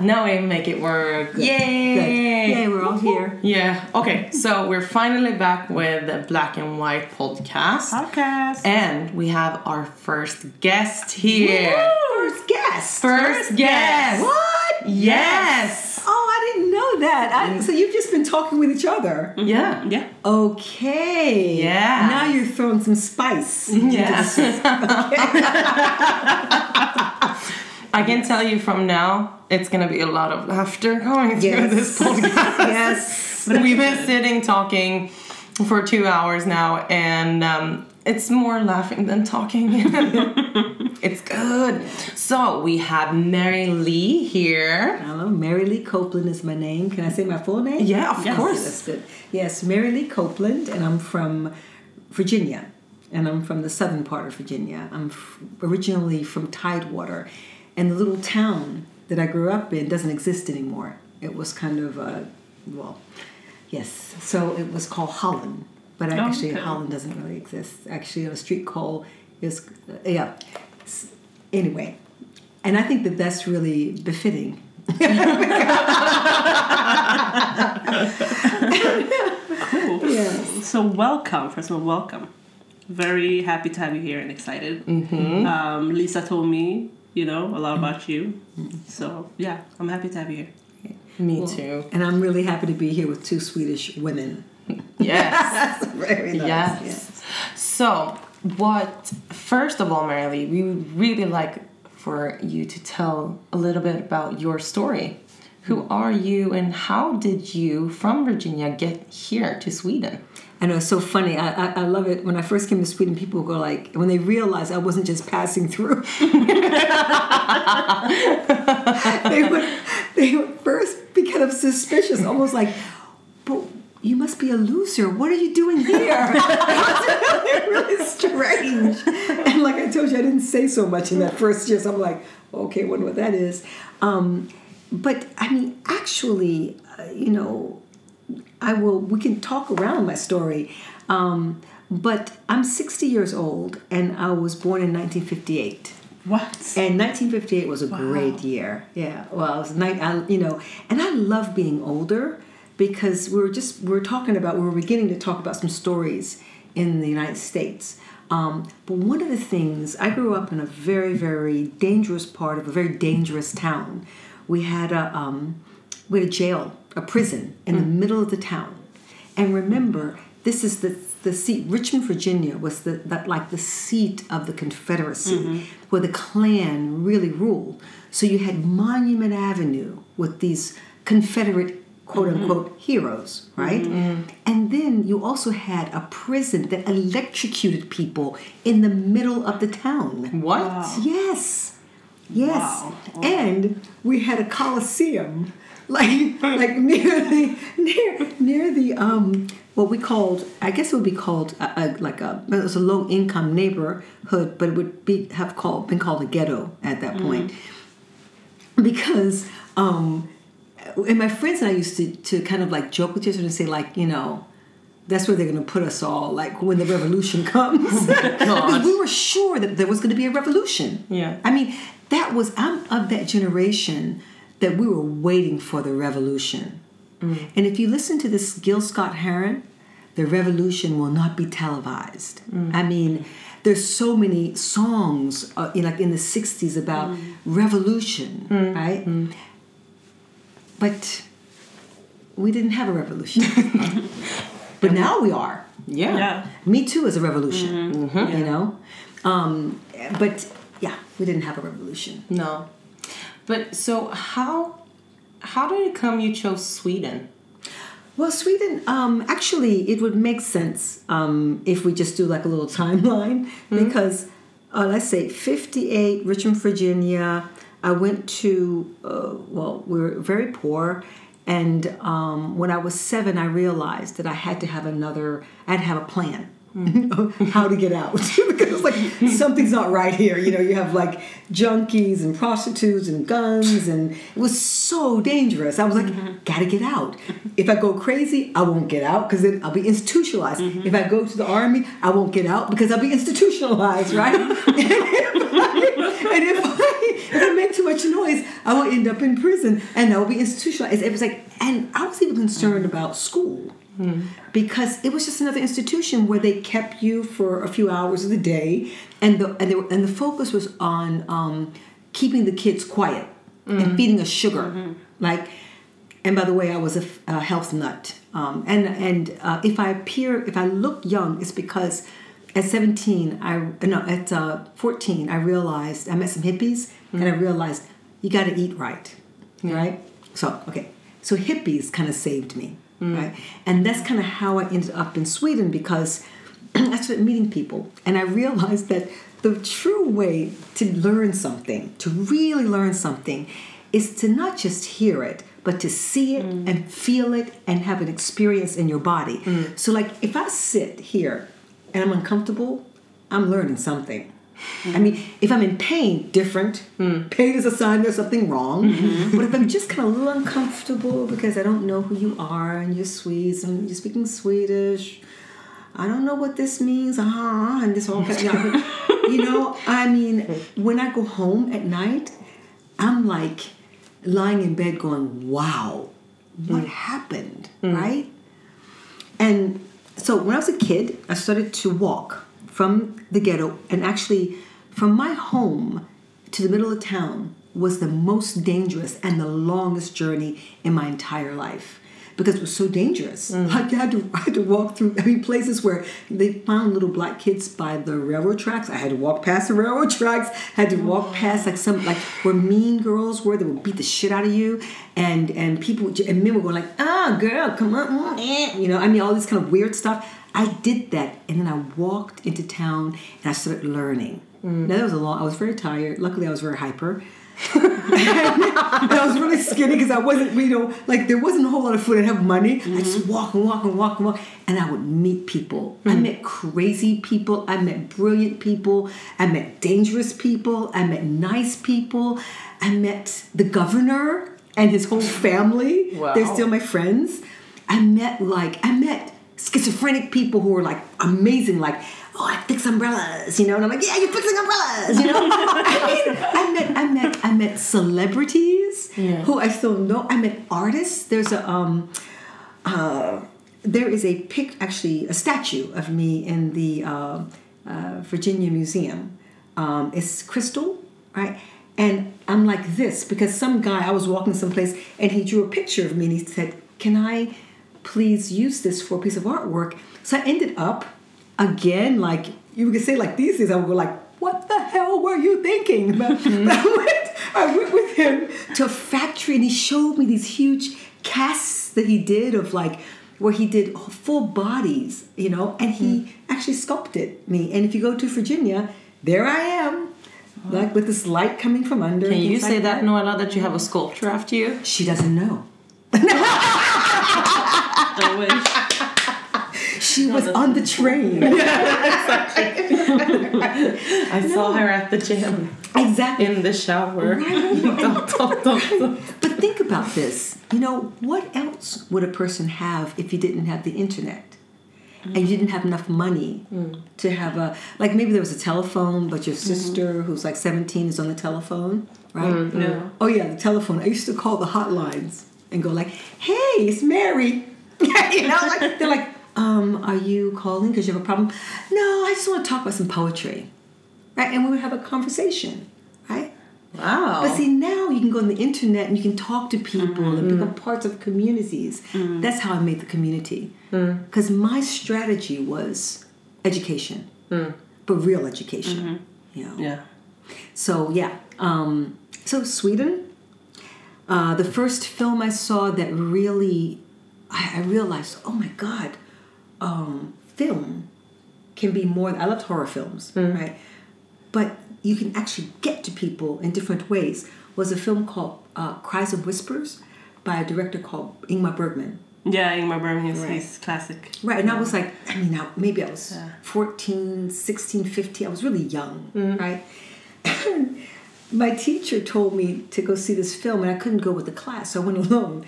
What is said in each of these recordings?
Yeah, now we make it work. Good. Yay! Good. Yay, we're all here. Yeah, okay, so we're finally back with the Black and White podcast. And we have our first guest here. Woo! First guest! What? Yes! Oh, I didn't know that. So you've just been talking with each other. Yeah. Yeah. Okay. Yeah. Now you're throwing some spice. Yes. Okay. I can tell you from now, it's going to be a lot of laughter going through this podcast. Yes. We've been sitting talking for 2 hours now, and it's more laughing than talking. It's good. So we have Mary Lee here. Hello. Mary Lee Copeland is my name. Can I say my full name? Yeah, of course. That's good. Yes, Mary Lee Copeland, and I'm from Virginia, and I'm from the southern part of Virginia. I'm originally from Tidewater. And the little town that I grew up in doesn't exist anymore. It was kind of, so it was called Holland. But Holland doesn't really exist. Actually, on a street called is, Anyway, and I think that that's really befitting. Cool. Yeah. So welcome, first of all, welcome. Very happy to have you here and excited. Mm-hmm. Lisa told me, a lot about you. So, yeah, I'm happy to have you here. Okay. Me too. And I'm really happy to be here with two Swedish women. Yes. That's very nice. Yes. So, first of all, Mary Lee, we would really like for you to tell a little bit about your story. Who are you and how did you, from Virginia, get here to Sweden? I know, it's so funny. I love it. When I first came to Sweden, people go like, when they realized I wasn't just passing through. they would first be kind of suspicious, almost like, but you must be a loser. What are you doing here? It's really strange. And like I told you, I didn't say so much in that first year. So I'm like, okay, I wonder what that is. But, I mean, actually, we can talk around my story. But I'm 60 years old, and I was born in 1958. What? And 1958 was a great year. Yeah. Well, it was and I love being older because we were beginning to talk about some stories in the United States. But one of the things, I grew up in a very, very dangerous part of a very dangerous town. We had a jail, a prison in the middle of the town, and remember, this is the seat. Richmond, Virginia, was the seat of the Confederacy, where the Klan really ruled. So you had Monument Avenue with these Confederate quote unquote heroes, right? Mm-hmm. And then you also had a prison that electrocuted people in the middle of the town. What? Wow. Yes. Wow. And we had a coliseum, like near the what we called, I guess it would be called it was a low income neighborhood, but it would have been called a ghetto at that point, because and my friends and I used to kind of like joke with each other and say that's where they're going to put us all, like, when the revolution comes. Oh my God. We were sure that there was going to be a revolution. Yeah. I mean, I'm of that generation that we were waiting for the revolution. Mm. And if you listen to this Gil Scott-Heron, the revolution will not be televised. Mm. I mean, there's so many songs in the 60s about revolution, right? Mm. But we didn't have a revolution. But now we are. Yeah. Me Too is a revolution. Mm-hmm. Mm-hmm. But we didn't have a revolution. No. But so how did it come you chose Sweden? Well, Sweden, actually, it would make sense if we just do like a little timeline, because let's say 58, Richmond, Virginia. I went to we were very poor. And when I was 7, I realized that I had to have a plan. how to get out. Because it's like, something's not right here. You know, you have like junkies and prostitutes and guns, and it was so dangerous. I was like, gotta get out. If I go crazy, I won't get out because then I'll be institutionalized. If I go to the army, I won't get out because I'll be institutionalized, right? And if I make too much noise, I will end up in prison and I will be institutionalized. It was like, and I was even concerned about school. Because it was just another institution where they kept you for a few hours of the day, and the focus was on keeping the kids quiet and feeding us sugar. Like, and by the way, I was a health nut, and if I look young, it's because at 14, I realized I met some hippies, and I realized you got to eat right, right? So hippies kind of saved me. Right? And that's kind of how I ended up in Sweden, because I started meeting people. And I realized that the true way to learn something, to really learn something, is to not just hear it, but to see it and feel it and have an experience in your body. So like if I sit here and I'm uncomfortable, I'm learning something. I mean, if I'm in pain, different. Pain is a sign there's something wrong. But if I'm just kind of a little uncomfortable because I don't know who you are and you're Swedes and you're speaking Swedish, I don't know what this means, and this whole kind of, you know, I mean, when I go home at night, I'm like lying in bed going, wow, what happened, right? And so when I was a kid, I started to walk from the ghetto, and actually from my home to the middle of town was the most dangerous and the longest journey in my entire life because it was so dangerous. Like I had to walk through places where they found little black kids by the railroad tracks. I had to walk past the railroad tracks. I had to walk past like where mean girls were. They would beat the shit out of you, and people and men were going like, "Ah, girl, come on," you know. I mean, all this kind of weird stuff. I did that, and then I walked into town, and I started learning. Now, that was I was very tired. Luckily, I was very hyper. And I was really skinny because I wasn't, there wasn't a whole lot of food. I didn't have money. I just walk. And I would meet people. I met crazy people. I met brilliant people. I met dangerous people. I met nice people. I met the governor and his whole family. Wow. They're still my friends. I met schizophrenic people who were like amazing, like, oh, I fix umbrellas, you know, and I'm like, yeah, you're fixing umbrellas, you know. I met celebrities who I still know. I met artists. There's a statue of me in the Virginia Museum. It's crystal, right? And I'm like this because some guy, I was walking someplace and he drew a picture of me and he said, "Can I please use this for a piece of artwork?" So I ended up, again, like, you could say like these days, I would go like, what the hell were you thinking? But I went with him to a factory and he showed me these huge casts that he did of like, where he did full bodies, you know, and he actually sculpted me. And if you go to Virginia, there I am. Like with this light coming from under. Can you say that, Noella, that you have a sculpture after you? She doesn't know. I wish. She was on the train. Yeah, exactly. I saw her at the gym. Exactly. In the shower. But think about this. You know, what else would a person have if you didn't have the internet? And you didn't have enough money to have a... Like, maybe there was a telephone, but your sister, who's like 17, is on the telephone, right? No. Oh, yeah, the telephone. I used to call the hotlines and go like, "Hey, it's Mary." You know, like, they're like, "Are you calling because you have a problem?" "No, I just want to talk about some poetry," right? And we would have a conversation, right? Wow. But see, now you can go on the internet and you can talk to people and become parts of communities. That's how I made the community, because my strategy was education, but real education. You know? Yeah. So yeah. So Sweden. The first film I saw that really, I realized, oh my God, film can be more. I loved horror films, right? But you can actually get to people in different ways. Was a film called Cries and Whispers by a director called Ingmar Bergman. Yeah, Ingmar Bergman is his classic. Right, and I was like, I mean, maybe I was 14, 16, 15. I was really young, right? My teacher told me to go see this film, and I couldn't go with the class, so I went alone.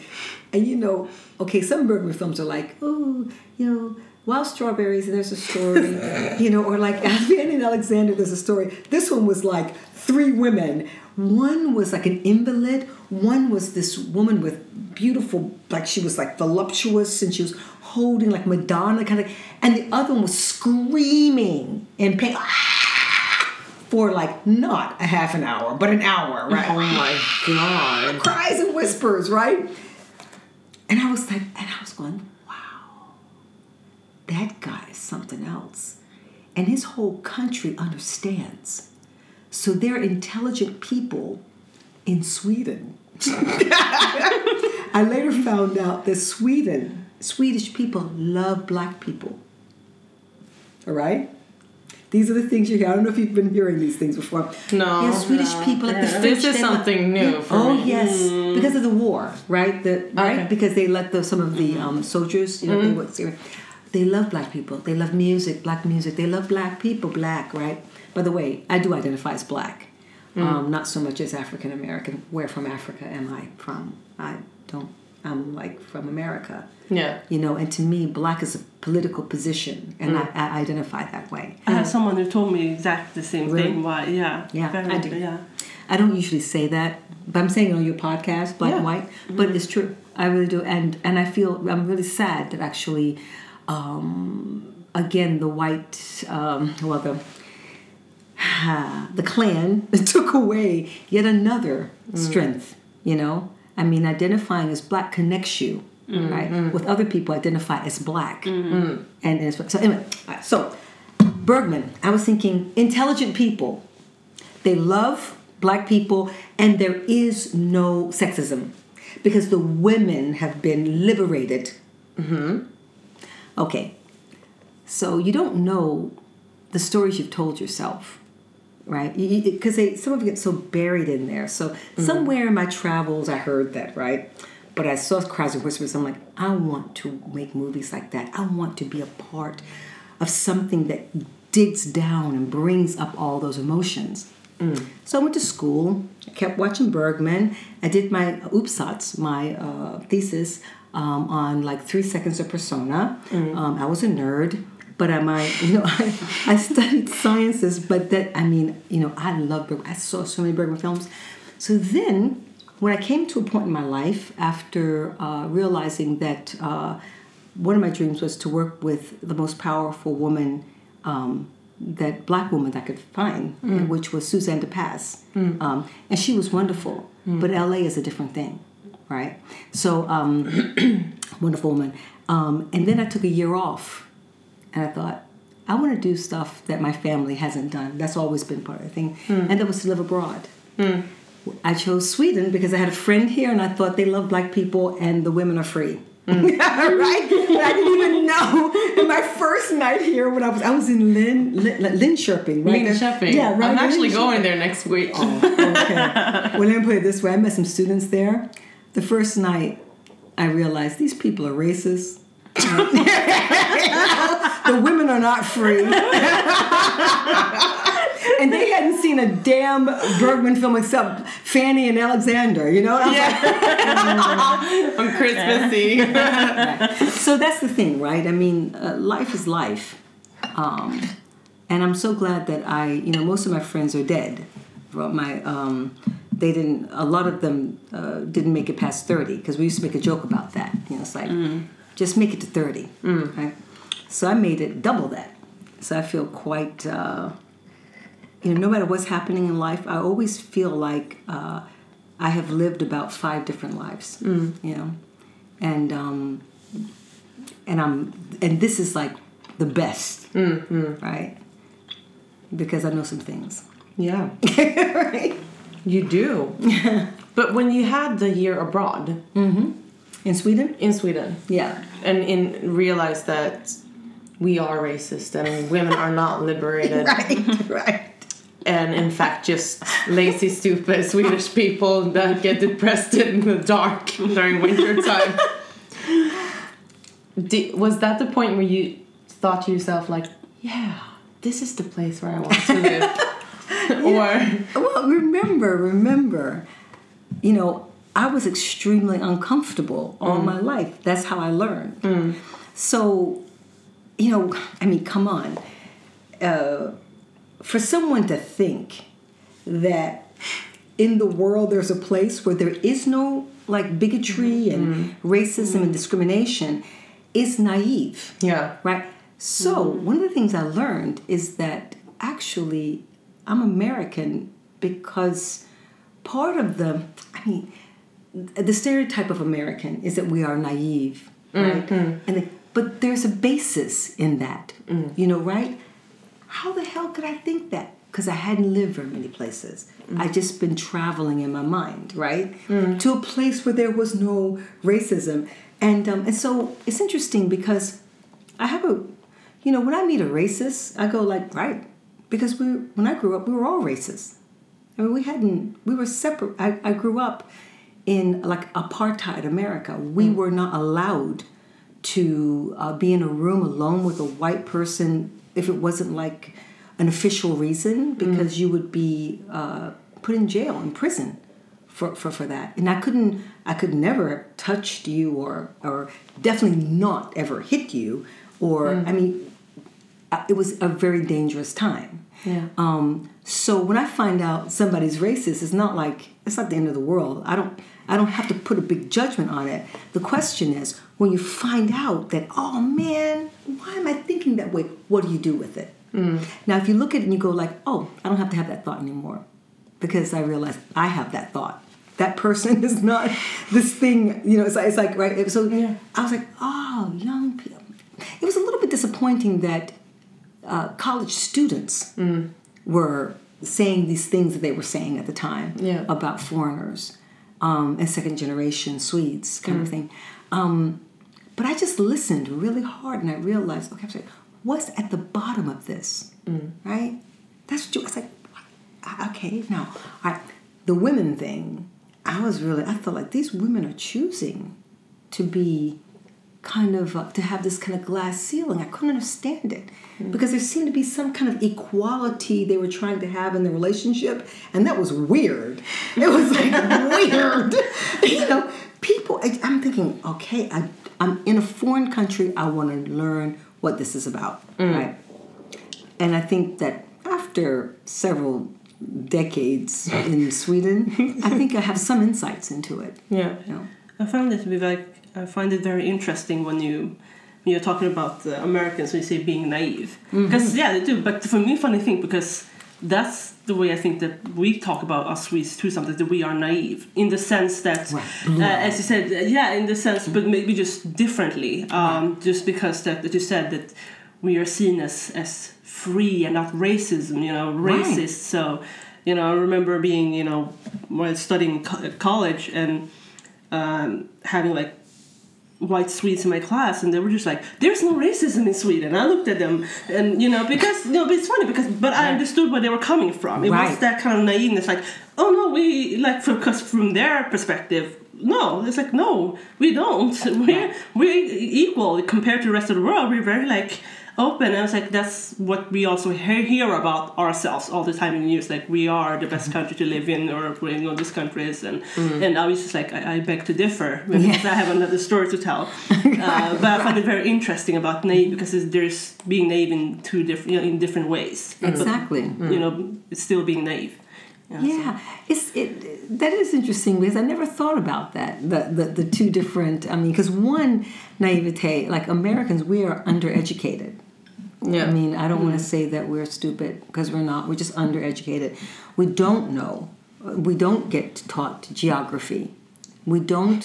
And, you know, okay, some Bergman films are like, oh, you know, Wild Strawberries, and there's a story, you know, or like Fanny and Alexander, there's a story. This one was like three women. One was like an invalid. One was this woman with beautiful, like she was like voluptuous, and she was holding like Madonna kind of, and the other one was screaming in pain for like not a half an hour, but an hour, right? Oh my God. Cries and Whispers, right? And I was like, and I was going, wow, that guy is something else. And his whole country understands. So they're intelligent people in Sweden. I later found out that Swedish people love black people. All right? These are the things you hear. I don't know if you've been hearing these things before. No. Yeah, Swedish people like the Finnish. This is something new for me. Oh, yes. Because of the war, right? Right? Because they let some of the soldiers, you know, they love black people. They love music, black music. They love black people, black, right? By the way, I do identify as black. Not so much as African American. Where from Africa am I from? I'm like from America. Yeah. You know, and to me, black is a political position, and I identify that way. I have someone who told me exactly the same thing. Why? Yeah. Yeah. I do. Yeah. I don't usually say that, but I'm saying it on your podcast, black and white. But it's true. I really do, and I feel I'm really sad that actually, again, the white, the Klan took away yet another strength, you know? I mean, identifying as black connects you, right? With other people, identify as black. And so anyway, so Bergman, I was thinking intelligent people. They love black people, and there is no sexism because the women have been liberated. Okay, so you don't know the stories you've told yourself. Right, because some of it gets so buried in there. So somewhere in my travels, I heard that, right? But I saw Cries and Whispers. I'm like, I want to make movies like that. I want to be a part of something that digs down and brings up all those emotions. So I went to school. I kept watching Bergman. I did my Uppsats, my thesis on like 3 seconds of Persona. I was a nerd. But I studied sciences, but I love Bergman. I saw so many Bergman films. So then, when I came to a point in my life after realizing that one of my dreams was to work with the most powerful woman, that black woman that I could find, which was Suzanne DePaz. And she was wonderful, but LA is a different thing, right? So, wonderful woman. And then I took a year off. And I thought, I want to do stuff that my family hasn't done. That's always been part of the thing. And that was to live abroad. I chose Sweden because I had a friend here, and I thought they love black people and the women are free. Right? But I didn't even know. And my first night here, when I was in Linköping. Right? Linköping. Yeah, right. I'm actually going there next week. Okay. Well, let me put it this way. I met some students there. The first night, I realized these people are racist. The women are not free. And they hadn't seen a damn Bergman film except Fanny and Alexander, you know? Like, on Christmas Eve. Right. So that's the thing, right? I mean, life is life. And I'm so glad that most of my friends are dead. A lot of them didn't make it past 30, because we used to make a joke about that. You know, it's like, just make it to 30, right? So I made it double that. So I feel quite, no matter what's happening in life, I always feel like I have lived about 5 different lives, you know, and this is like the best, right? Because I know some things. Yeah, right. You do. But when you had the year abroad, in Sweden? In Sweden, yeah, and realize that we are racist and women are not liberated, right? And in fact, just lazy, stupid Swedish people that get depressed in the dark during winter time. Was that the point where you thought to yourself, like, yeah, this is the place where I want to live? Or... Well, remember, you know, I was extremely uncomfortable all my life. That's how I learned. So, you know, I mean, come on. For someone to think that in the world there's a place where there is no, like, bigotry and racism and discrimination is naive. Yeah. Right? So one of the things I learned is that actually I'm American because part of the, I mean, the stereotype of American is that we are naive, right? And but there's a basis in that, you know, right? How the hell could I think that? Because I hadn't lived very many places. I'd just been traveling in my mind, right? To a place where there was no racism. And so it's interesting because I have a, you know, when I meet a racist, I go like, right. Because when I grew up, we were all racist. I mean, we were separate. I grew up in like apartheid America. We were not allowed to be in a room alone with a white person if it wasn't like an official reason, because you would be put in jail, in prison for that. And I could never have touched you or definitely not ever hit you. Or, I mean, it was a very dangerous time. Yeah. So when I find out somebody's racist, it's not the end of the world. I don't have to put a big judgment on it. The question is, when you find out that, oh man, why am I thinking that way? What do you do with it? Now, if you look at it and you go like, oh, I don't have to have that thought anymore because I realize I have that thought. That person is not this thing, you know, it's like, right? So I was like, oh, young people. It was a little bit disappointing that college students were saying these things that they were saying at the time about foreigners and second-generation Swedes kind of thing. But I just listened really hard, and I realized, okay, what's at the bottom of this, right? That's what I was like, okay, now, the women thing, I felt like these women are choosing to be kind of, to have this kind of glass ceiling. I couldn't understand it because there seemed to be some kind of equality they were trying to have in the relationship, and that was weird. It was like weird. You know, people, I'm thinking, okay, I'm in a foreign country. I want to learn what this is about, right? And I think that after several decades in Sweden, I think I have some insights into it. Yeah. You know? I find it very interesting when you're talking about Americans, when you say being naive. Because, they do. But for me, funny thing, because that's the way I think that we talk about us Swedes too, sometimes that we are naive. In the sense that, as you said, in the sense, but maybe just differently. Just because that you said that we are seen as free and not racism, you know, racist. Right. So, you know, I remember being, you know, while studying college and having like, white Swedes in my class, and they were just like, "There's no racism in Sweden." I looked at them, and you know, because you know, it's funny because, but I understood where they were coming from. It was that kind of naiveness, like, "Oh no, we like," because from their perspective, no, it's like, no, we don't. We're equal compared to the rest of the world. We're very like open. And I was like, that's what we also hear about ourselves all the time in the news. Like, we are the best country to live in, or we're in all these countries. And I was just like, I beg to differ because I have another story to tell. But I find it very interesting about naive, because there's being naive in two different, you know, in different ways. Exactly. But, you know, it's still being naive. That is interesting because I never thought about that. The two different. I mean, because one naivete, like Americans, we are undereducated. Yeah. I mean, I don't want to say that we're stupid because we're not. We're just undereducated. We don't know. We don't get taught geography. We don't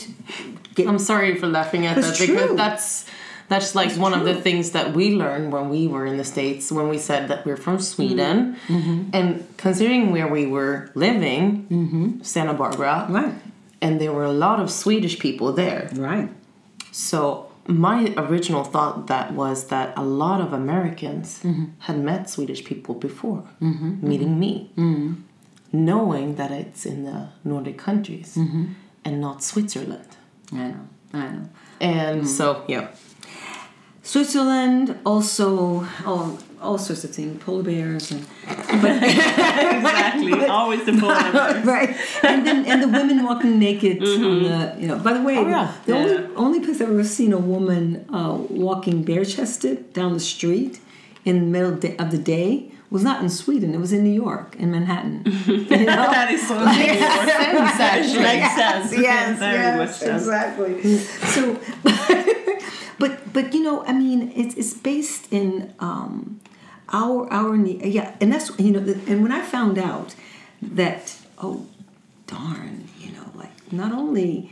get. I'm sorry for laughing at that because that's like one of the things that we learned when we were in the States, when we said that we're from Sweden. Mm-hmm. And considering where we were living, Santa Barbara, and there were a lot of Swedish people there. Right. So my original thought that was that a lot of Americans had met Swedish people before, meeting me, knowing that it's in the Nordic countries and not Switzerland. I know. And so, yeah. Switzerland, also all sorts of things, polar bears, and exactly, but, always the polar bears, right? And the women walking naked. Mm-hmm. On the, by the way, only place I've ever seen a woman walking bare-chested down the street in the middle of the day was not in Sweden. It was in New York, in Manhattan. That is so like, New York. Exactly. Yes, exactly. So, but I mean, it's based in our need. Yeah, and that's and when I found out that, oh, darn, like not only,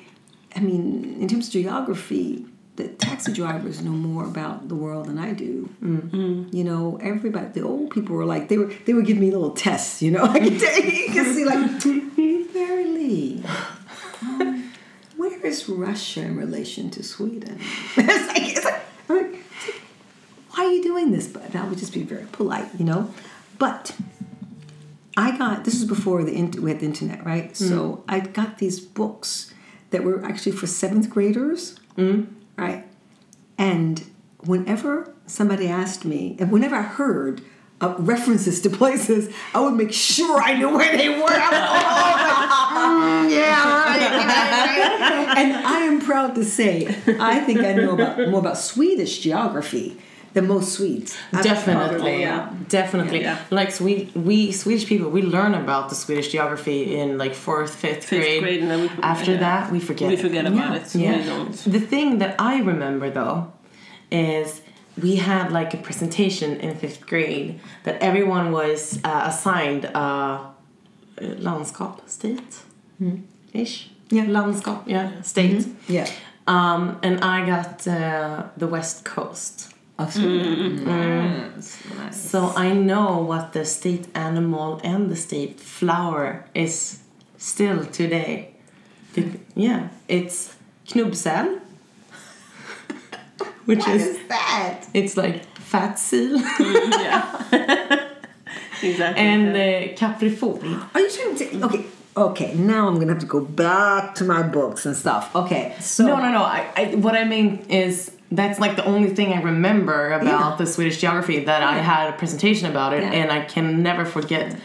I mean, in terms of geography, the taxi drivers know more about the world than I do. Mm-hmm. Everybody, the old people were like, they were giving me little tests, Like, you can see, like, Mary Lee, where is Russia in relation to Sweden? It's like, why are you doing this? But I would just be very polite, But I got, this was before we had the internet, right? Mm. So I got these books that were actually for 7th graders. Mm. Right, and whenever somebody asked me, and whenever I heard references to places, I would make sure I knew where they were. I was like, yeah, right. And I am proud to say, I think I know more about Swedish geography than most Swedes. Definitely. Like we Swedish people, we learn about the Swedish geography in like 4th, 5th grade. And then After that, we forget. We forget about it. Yeah. We don't. The thing that I remember though is we had like a presentation in 5th grade that everyone was assigned landskap, state, ish. Yeah, landskap. Yeah, state. Mm-hmm. Yeah. And I got the West Coast. Mm-hmm. Mm. Nice. So I know what the state animal and the state flower is still today. It's knubbsäl, which is that? It's like fat seal. Exactly. And the caprifol. Are you trying to Okay, now I'm gonna have to go back to my books and stuff. Okay, so no. I what I mean is, that's like the only thing I remember about the Swedish geography, that I had a presentation about it, and I can never forget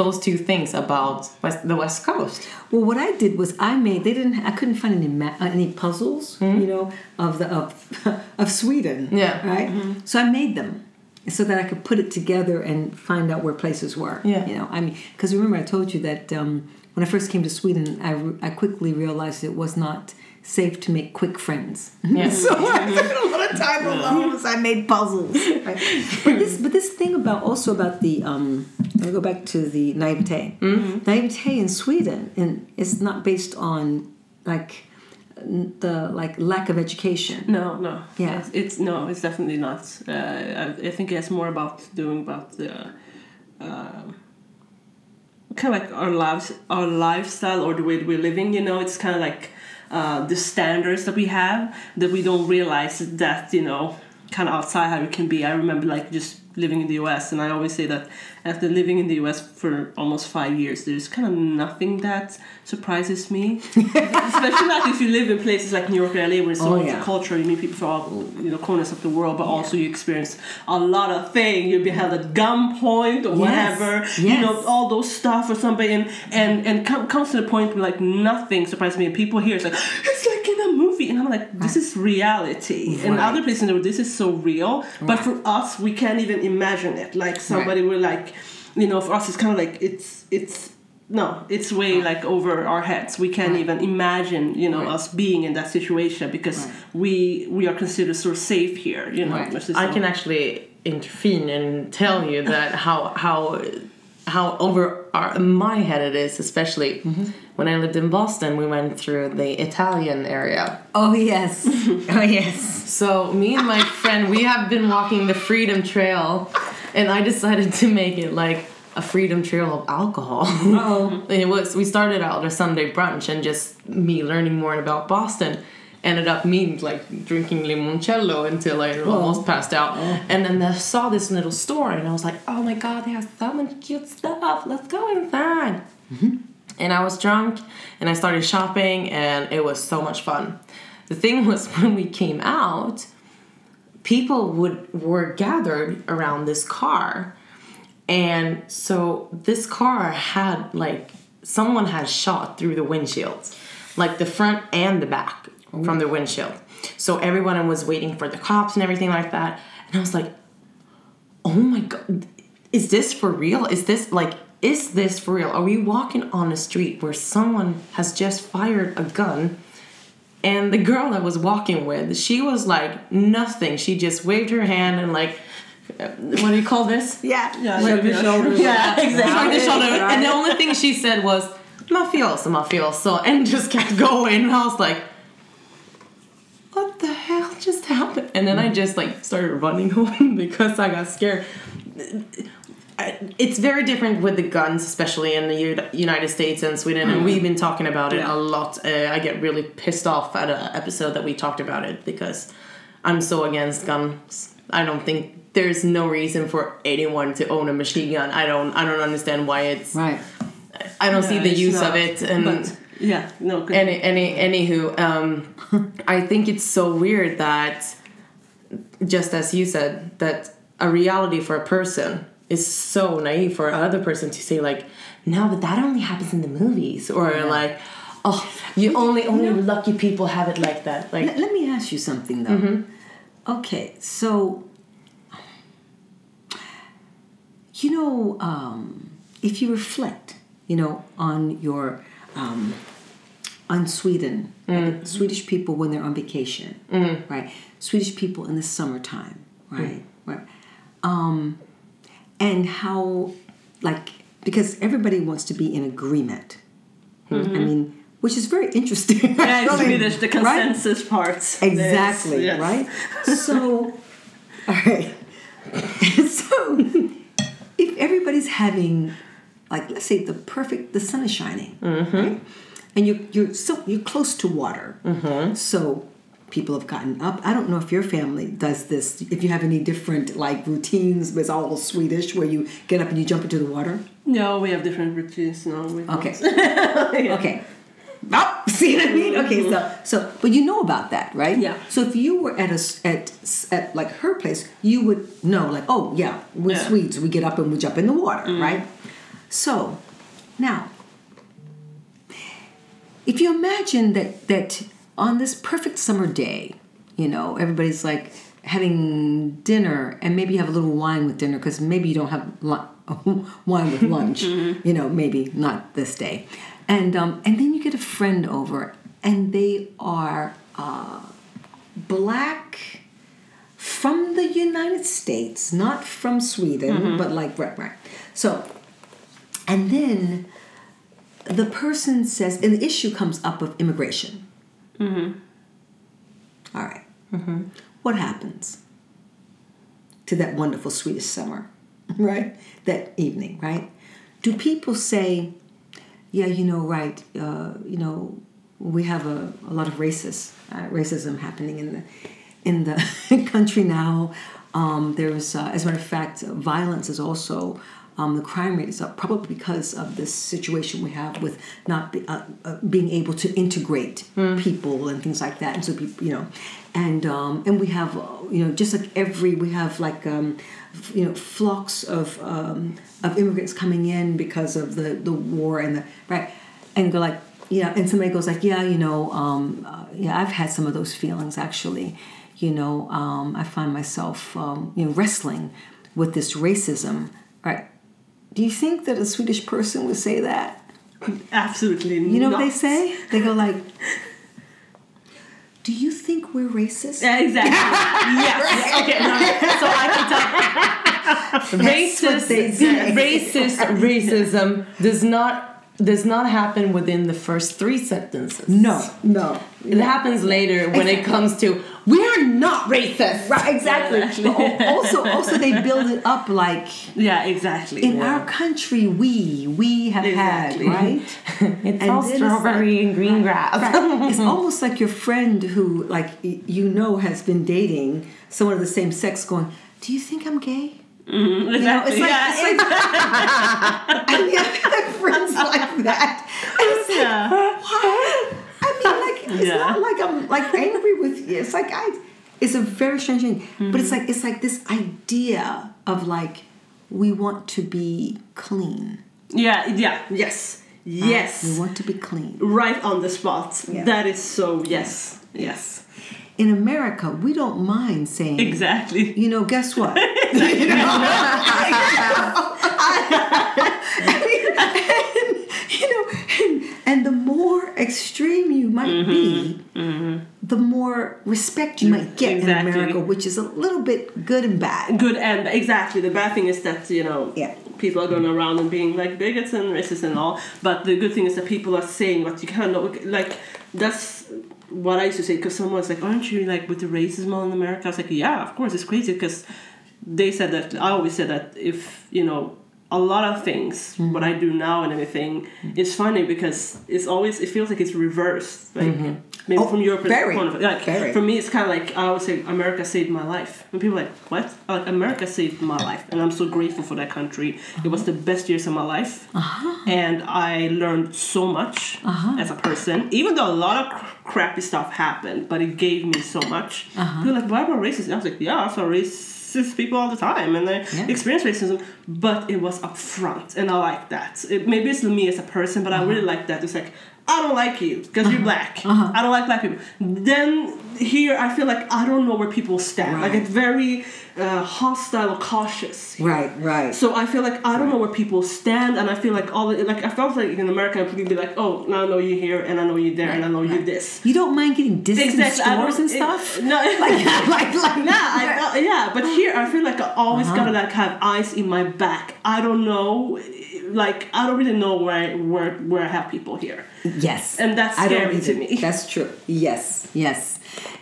those two things about the West Coast. Well, what I did was I couldn't find any puzzles, of Sweden. Yeah. Right. Mm-hmm. So I made them so that I could put it together and find out where places were. Yeah. I mean, because remember I told you that when I first came to Sweden, I quickly realized it was not safe to make quick friends. Yeah. So I took a lot of time alone as I made puzzles. Right? But this thing about the I'll go back to the naivete. Mm-hmm. Naivete in Sweden, and it's not based on like the lack of education. No. Yeah. It's definitely not. I think it's more about kind of like our lifestyle, or the way we're living. It's kind of like the standards that we have, that we don't realize that, kind of outside how it can be. I remember like just living in the US, and I always say that after living in the US for almost 5 years, there's kind of nothing that surprises me. Especially like if you live in places like New York or LA, where it's so multicultural, you meet people from all corners of the world, but also you experience a lot of things. You'll be held at gunpoint or whatever, all those stuff or something, and comes to the point where like nothing surprises me. And people here, it's like in a movie, and I'm like, this is reality. Right. And other places in the world, this is so real, but for us, we can't even imagine it. Like somebody will like, for us, it's kind of like it's way like over our heads. We can't even imagine, us being in that situation, because we are considered so safe here. I can actually intervene and tell you that how over my head it is, especially when I lived in Boston. We went through the Italian area. Oh yes. So me and my friend, we have been walking the Freedom Trail, and I decided to make it like a Freedom Trail of alcohol. Oh. We started out a Sunday brunch, and just me learning more about Boston ended up me like drinking limoncello until I almost passed out. Oh. And then I saw this little store, and I was like, oh my god, they have so much cute stuff, let's go inside. Mm-hmm. And I was drunk, and I started shopping, and it was so much fun. The thing was, when we came out, people were gathered around this car. And so this car had, like, someone had shot through the windshields, like the front and the back from the windshield. So everyone was waiting for the cops and everything like that. And I was like, oh my God, is this for real? Is this for real? Are we walking on a street where someone has just fired a gun? And the girl I was walking with, she was like nothing. She just waved her hand and like, what do you call this? Yeah. Like the shoulders. Yeah, exactly. The shoulder. And the only thing she said was, mafioso, and just kept going. And I was like, what the hell just happened? And then I just like started running home because I got scared. It's very different with the guns, especially in the United States and Sweden, and we've been talking about it a lot. I get really pissed off at an episode that we talked about it because I'm so against guns. I don't think there's no reason for anyone to own a machine gun. I don't understand why it's right. I don't see the use of it, and anywho, I think it's so weird that just as you said that a reality for a person. It's so naive for another person to say like, no, but that only happens in the movies, or like, oh, you only lucky people have it like that. Like, let me ask you something though. Mm-hmm. Okay, so if you reflect, on your on Sweden, right? Swedish people when they're on vacation, right? Swedish people in the summertime, right? Right. And how, like, because everybody wants to be in agreement. Mm-hmm. I mean, which is very interesting. Yeah, it's Swedish, the consensus parts. Exactly, yes. Right? So, all right. So, if everybody's having, like, let's say the sun is shining, right? And you're close to water. Mm-hmm. So, people have gotten up. I don't know if your family does this, if you have any different like routines, it's all Swedish, where you get up and you jump into the water. No, we have different routines. No, we don't. Okay. Yeah. Okay. Oh, see what I mean? Okay, so, but you know about that, right? Yeah. So if you were at like her place, you would know like, oh yeah, we're Swedes. We get up and we jump in the water, right? So now, if you imagine that on this perfect summer day, everybody's like having dinner, and maybe you have a little wine with dinner because maybe you don't have wine with lunch. Maybe not this day. And then you get a friend over, and they are black from the United States, not from Sweden, but like right. So, and then the person says, and the issue comes up of immigration. Mm-hmm. All right. Mm-hmm. What happens to that wonderful Swedish summer, right? That evening, right? Do people say, yeah, right, we have a lot of racism happening in the country now. There's, as a matter of fact, violence is also... the crime rate is up, probably because of this situation we have with not being able to integrate people and things like that. And so, people, and we have, just like we have like, flocks of immigrants coming in because of the war and the right, and go like, and somebody goes like, I've had some of those feelings actually, I find myself, wrestling with this racism, right. Do you think that a Swedish person would say that? Absolutely not. You know what they say? They go like, do you think we're racist? Exactly. Yes. Okay. No, so I can talk. Racism does not happen within the first three sentences. No. It happens later when it comes to, we are not racist. Right, exactly. Yeah, also, they build it up like... Yeah, exactly. In our country, we have had, right? It's all strawberry and green grass. Right. It's almost like your friend who, like, has been dating someone of the same sex going, do you think I'm gay? Mm-hmm. Exactly. It's like I mean, I have friends like that. And it's like, what? I mean, like, it's not like I'm like angry with you. It's like I It's a very strange thing. Mm-hmm. But it's like this idea of like, we want to be clean. Yeah. Yes. We want to be clean. Right on the spot. Yeah. That is so, yes. In America, we don't mind saying... Exactly. You know, guess what? You know? And the more extreme you might be, the more respect you might get in America, which is a little bit good and bad. Good and bad. Exactly. The bad thing is that, you know... Yeah. People are going around and being like bigots and racist and all, but the good thing is that people are saying what you cannot. Like, that's what I used to say, because someone's like, aren't you like with the racism in America? I was like, yeah, of course, it's crazy, because they said that, I always said that if, you know, a lot of things, what I do now and everything, it's funny because it's always, it feels like it's reversed. Like, maybe from your perspective. Like, for me, it's kind of like, I always say, America saved my life. And people are like, what? Like, America saved my life. And I'm so grateful for that country. It was the best years of my life. And I learned so much as a person. Even though a lot of crappy stuff happened, but it gave me so much. People are like, why am I racist? And I was like, yeah, I'm so racist. People all the time, and they experience racism, but it was up front, and I like that. Maybe it's me as a person, but I really like that. It's like, I don't like you because you're black. I don't like black people. Then here I feel like I don't know where people stand. Right. Like, it's very hostile or cautious. Here. Right. So I feel like I don't know where people stand, and I feel like all the, like I felt like in America people be like, oh, now I know you're here, and I know you're there, and I know you're this. You don't mind getting distance stores and stuff. No, But here I feel like I always gotta like have eyes in my back. I don't know. Like, I don't really know where I have people here. Yes. And that's scary to me. That's true. Yes.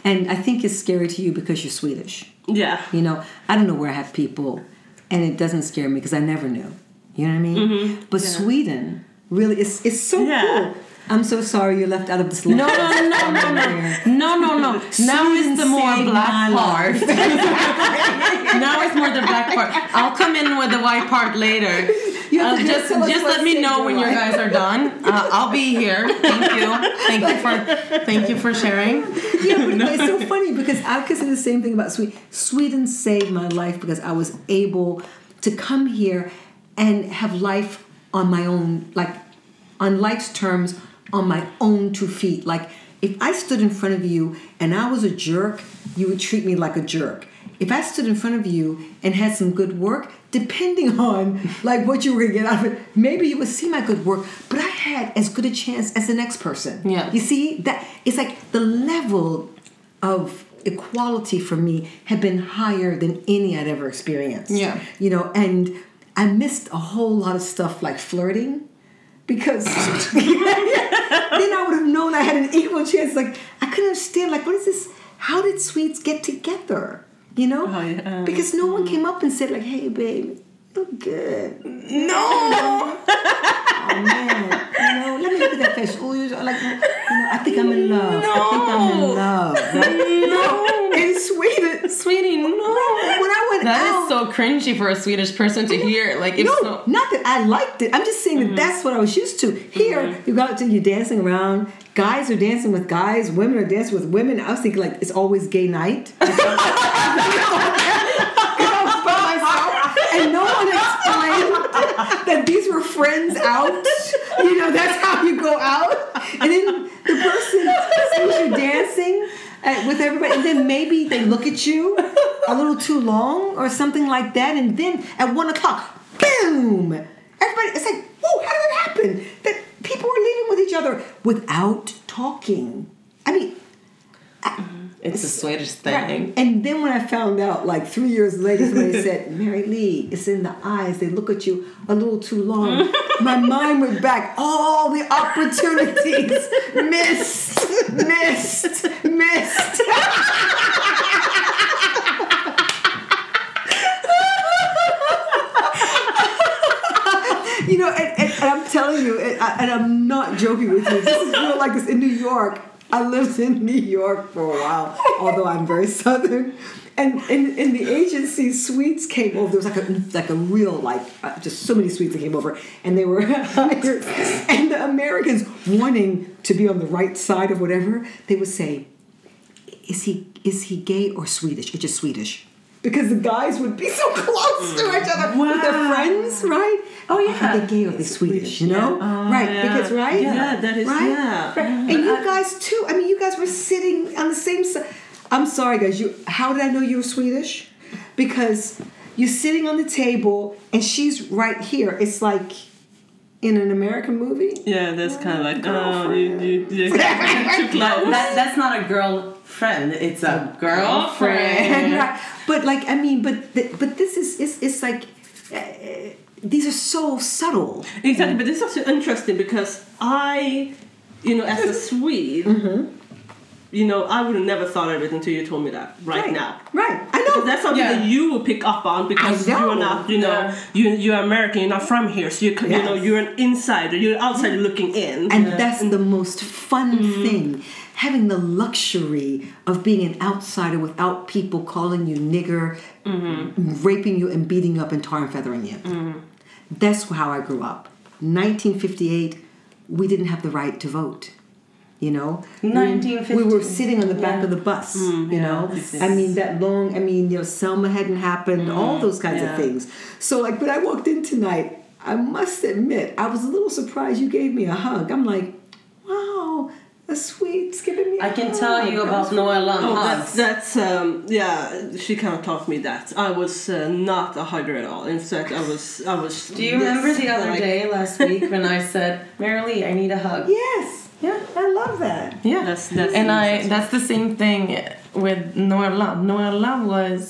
And I think it's scary to you because you're Swedish. Yeah. You know, I don't know where I have people, and it doesn't scare me because I never knew. You know what I mean? Mm-hmm. But Sweden, really, it's so cool. I'm so sorry you're left out of this list. No. Now is the more black part. Now it's more the black part. I'll come in with the white part later. Just let me know when you guys are done. I'll be here. Thank you for sharing. Yeah, but it's so funny because I consider the same thing about Sweden. Sweden saved my life because I was able to come here and have life on my own, like on life's terms, on my own two feet. Like, if I stood in front of you and I was a jerk, you would treat me like a jerk. If I stood in front of you and had some good work, depending on like what you were going to get out of it, maybe you would see my good work, but I had as good a chance as the next person. Yeah. You see, that it's like the level of equality for me had been higher than any I'd ever experienced. Yeah. You know, and I missed a whole lot of stuff like flirting. Because then I would have known I had an equal chance. Like, I couldn't understand, like, what is this? How did Swedes get together? You know? Because no one came up and said, like, hey, babe, look good. No! Oh, man. No, let me look at that face. Oh, you like, I think I'm in love. No. Right? No. In Sweden. Sweetie, no. When I went out. That is so cringy for a Swedish person to hear. Like, it's not that I liked it. I'm just saying that that's what I was used to. Here, you go out to, you're dancing around. Guys are dancing with guys. Women are dancing with women. I was thinking, like, it's always gay night. Because I was by myself. And no one explained that these were friends out. You know, that's how you go out. And then the person sees you dancing with everybody. And then maybe they look at you a little too long or something like that. And then at 1:00, boom! Everybody, it's like, whoa, how did that happen? That people were leaving with each other without talking. I mean... It's a Swedish thing. Right. And then when I found out, like 3 years later, somebody said, Mary Lee, it's in the eyes. They look at you a little too long. My mind went back. All the opportunities missed. You know, and I'm telling you, and I'm not joking with you. This is real like this in New York. I lived in New York for a while, although I'm very Southern. And in the agency, Swedes came over. There was like a real, like, just so many Swedes that came over. And they were hired. And the Americans, wanting to be on the right side of whatever, they would say, is he gay or Swedish? It's just Swedish. Because the guys would be so close to each other with their friends, right? Oh, yeah. Are they gay or are they Swedish, you know? Yeah. Oh, right, yeah. Because, right? Yeah, that is, right? Yeah. Right. And you guys, too. I mean, you guys were sitting on the same side. I'm sorry, guys. How did I know you were Swedish? Because you're sitting on the table, and she's right here. It's like in an American movie. Yeah, that's kind of like, oh, you're too close. That's not a girl... friend, it's a girlfriend. Right. But like, I mean, but this is it's like these are so subtle. Exactly, but this is also interesting because I, you know, as a Swede, mm-hmm. you know, I would have never thought of it until you told me that right now. Right, I know. Because that's something that you will pick up on because you're not, you know, you're American, you're not from here, so you know, you're an insider, you're an outsider looking in, and that's the most fun thing. Having the luxury of being an outsider without people calling you nigger, raping you and beating up and tar and feathering you. Mm-hmm. That's how I grew up. 1958, we didn't have the right to vote, you know? We were sitting on the back of the bus, you know? I mean, you know, Selma hadn't happened, all those kinds of things. So, like, when I walked in tonight, I must admit, I was a little surprised you gave me a hug. I'm like, wow... a sweet's giving me. I can tell you about Noelle on hugs. That's she kind of taught me that. I was not a hugger at all. In fact, I was. Do you remember the other day last week when I said, Mary Lee, I need a hug? Yes. Yeah, I love that. Yeah, that's the same thing with Noelle. Noelle was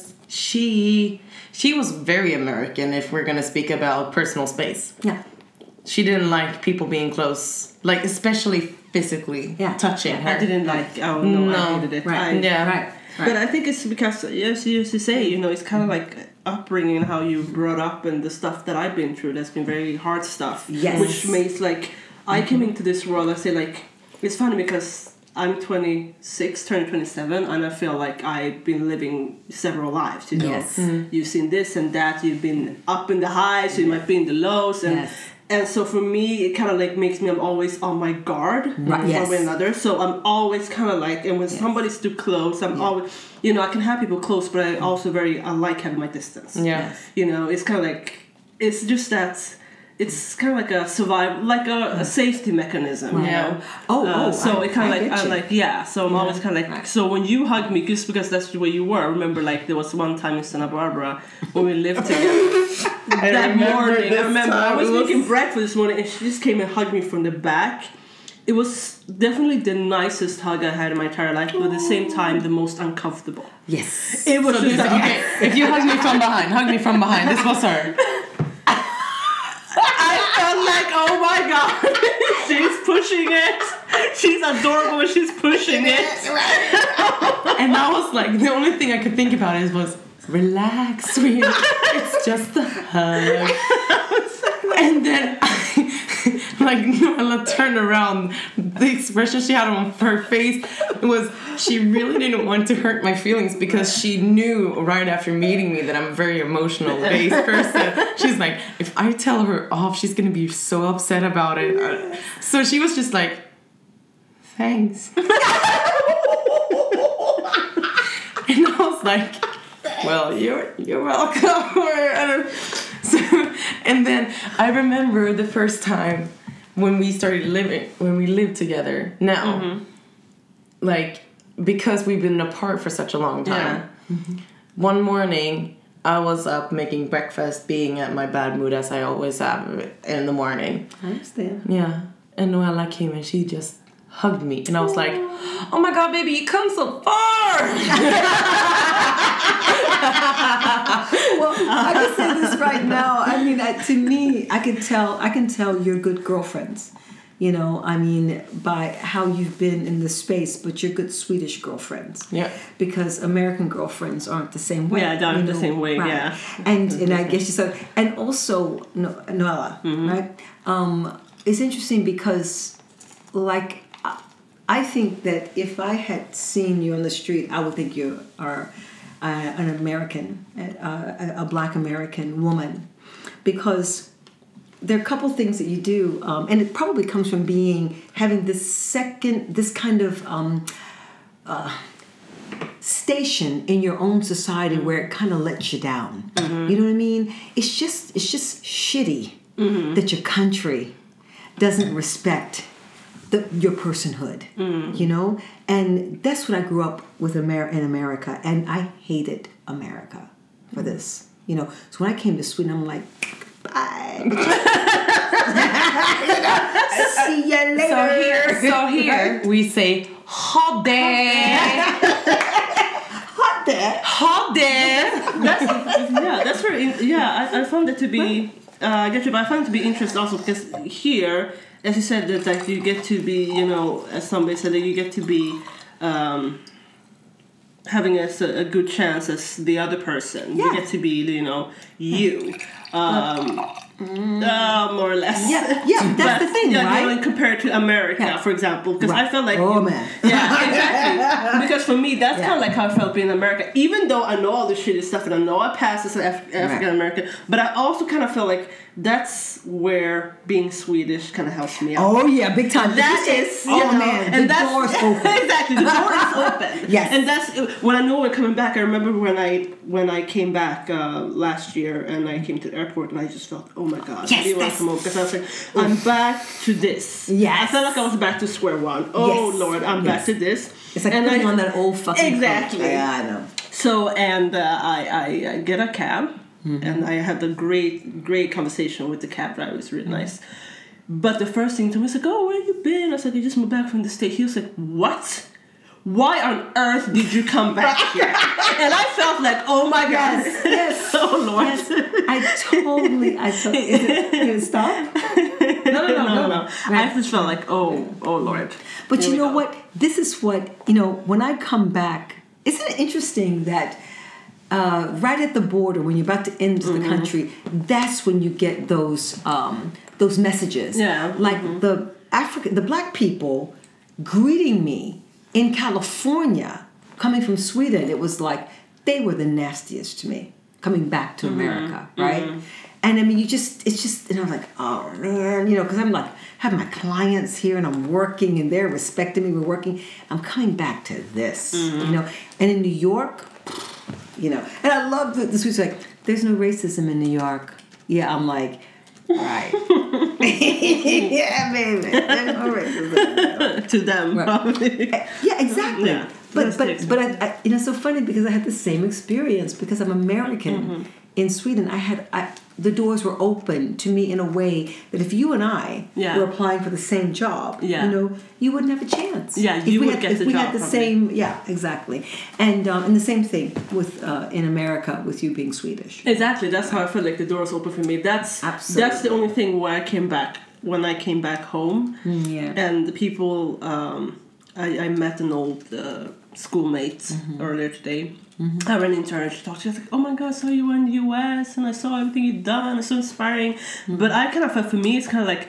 she was very American. If we're gonna speak about personal space, yeah, she didn't like people being close, like especially. Physically touching her. I didn't like. Oh no, I hated it. Right. Right. But I think it's because, as you used to say, you know, it's kind of like upbringing and how you brought up and the stuff that I've been through. That's been very hard stuff. Yes. Which makes like I came into this world. I say like it's funny because I'm 26, turning 27, and I feel like I've been living several lives. You know, you've seen this and that. You've been up in the highs. You might be in the lows and. Yes. And so for me, it kind of like makes me, I'm always on my guard one way or another. So I'm always kind of like, and when somebody's too close, I'm always, you know, I can have people close, but I also I like having my distance. Yeah. You know, it's kind of like, it's just that, it's kind of like a survival, like a safety mechanism, you know? So it kind of like, so I'm always kind of like, so when you hug me, just because that's the way you were, remember like there was one time in Santa Barbara when we lived together. I was making breakfast this morning and she just came and hugged me from the back. It was definitely the nicest hug I had in my entire life, but at the same time, the most uncomfortable. Yes. It was just like, okay, if you hug me from behind, this was her. I'm like, oh my god, she's pushing it. She's adorable when she's pushing it. And I was like, the only thing I could think about it was, relax, sweetie. It's just a hug. And then Noella turned around. The expression she had on her face was she really didn't want to hurt my feelings because she knew right after meeting me that I'm a very emotional based person. She's like, if I tell her off, she's going to be so upset about it. So she was just like, thanks. And I was like, well, you're welcome. And then I remember the first time when we lived together now, like, because we've been apart for such a long time. Yeah. Mm-hmm. One morning, I was up making breakfast, being at my bad mood as I always have in the morning. I understand. Yeah. And Noella came and she just hugged me. And I was like, oh my God, baby, you come so far. Well, I can say this right now. I mean, to me, I can tell you're good girlfriends. You know, I mean, by how you've been in the space, but you're good Swedish girlfriends. Yeah. Because American girlfriends aren't the same way. Yeah, they aren't the same way, right. Yeah. And I guess you said, and also, Noella, right? It's interesting because, like, I think that if I had seen you on the street, I would think you are... an American, a Black American woman, because there are a couple things that you do, and it probably comes from having this kind of station in your own society where it kind of lets you down. Mm-hmm. You know what I mean? It's just shitty mm-hmm. that your country doesn't respect your personhood. Mm-hmm. You know, and that's what I grew up with in America, and I hated America for mm-hmm. this. You know, so when I came to Sweden, I'm like, bye. See you later. So here we say hot day. That's where I found it to be. I found it to be interesting also because here, as you said, that like you get to be, you know, as somebody said, that you get to be having a good chance as the other person. Yeah. You get to be, you know, you. More or less. Yeah, that's the thing, right? You know, compared to America, for example, because I felt like... Oh, man. Yeah, exactly. Because for me, that's kind of like how I felt being in America. Even though I know all the shitty stuff and I know I pass as an African-American, but I also kind of feel like that's where being Swedish kind of helps me out. Oh, yeah, big time. That is... Oh, man, and the door's open. Exactly, the door is open. Yes. And that's... When I know we're coming back, I remember when I came back last year and I came to the airport and I just felt, oh, my God, yes, I didn't want to come home because I was like, I'm back to this. Yes. I felt like I was back to square one. Oh, yes. Lord, I'm back to this. It's like putting on that old fucking Exactly. Coat. Yeah, I know. So, and I get a cab, mm-hmm. and I had a great conversation with the cab driver. It was really nice. But the first thing to me was like, oh, where have you been? I said, you just moved back from the States. He was like, what? Why on earth did you come back here? And I felt like, oh my God. Yes. Oh Lord. Yes. I totally Did it stop? No. Right. I just felt like, oh Lord. But here you know what? This is what, you know, when I come back, isn't it interesting that right at the border when you're about to enter mm-hmm. the country, that's when you get those messages. Yeah. Like mm-hmm. the black people greeting me. In California, coming from Sweden, it was like they were the nastiest to me coming back to mm-hmm. America, right? Mm-hmm. And I mean, it's just, and I'm like, oh man, you know, because I'm like, have my clients here and I'm working and they're respecting me, we're working. I'm coming back to this, mm-hmm. you know, and in New York, you know, and I love the Swedes like, there's no racism in New York. Yeah, I'm like, right. Yeah, baby. To them, right. Probably. Yeah, exactly. Yeah, but I, you know, so funny because I had the same experience because I'm American mm-hmm. in Sweden. The doors were open to me in a way that if you and I were applying for the same job, you know, you wouldn't have a chance. Yeah, if we had the same job. Yeah, exactly. And the same thing with in America with you being Swedish. Exactly. That's how I feel like the doors open for me. That's the only thing where I came back when I came back home. Yeah. And the people I met an old schoolmate mm-hmm. earlier today. Mm-hmm. I ran into her and she talked to me. I was like, oh my God, I saw you in the US and I saw everything you've done. It's so inspiring. Mm-hmm. But I kind of felt, for me, it's kind of like,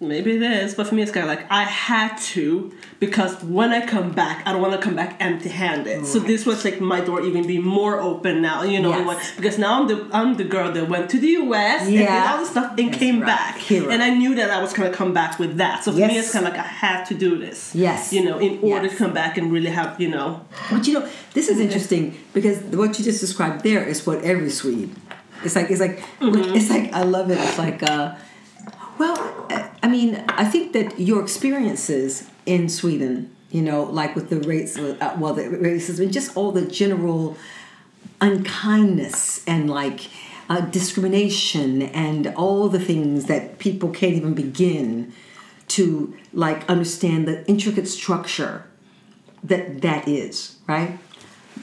maybe it is, but for me, it's kind of like, I had to, because when I come back, I don't want to come back empty-handed. Right. So this was like my door even be more open now, you know, yes. because now I'm the girl that went to the US and did all the stuff and came back. Hero. And I knew that I was going to come back with that. So for me, it's kind of like, I had to do this, you know, in order to come back and really have, you know. But you know, this is interesting because what you just described there is what every Swede, it's like, mm-hmm. it's like, I love it. It's like, well, I mean, I think that your experiences in Sweden, you know, like with the rates, well, the racism, just all the general unkindness and like discrimination and all the things that people can't even begin to like understand the intricate structure that is, right?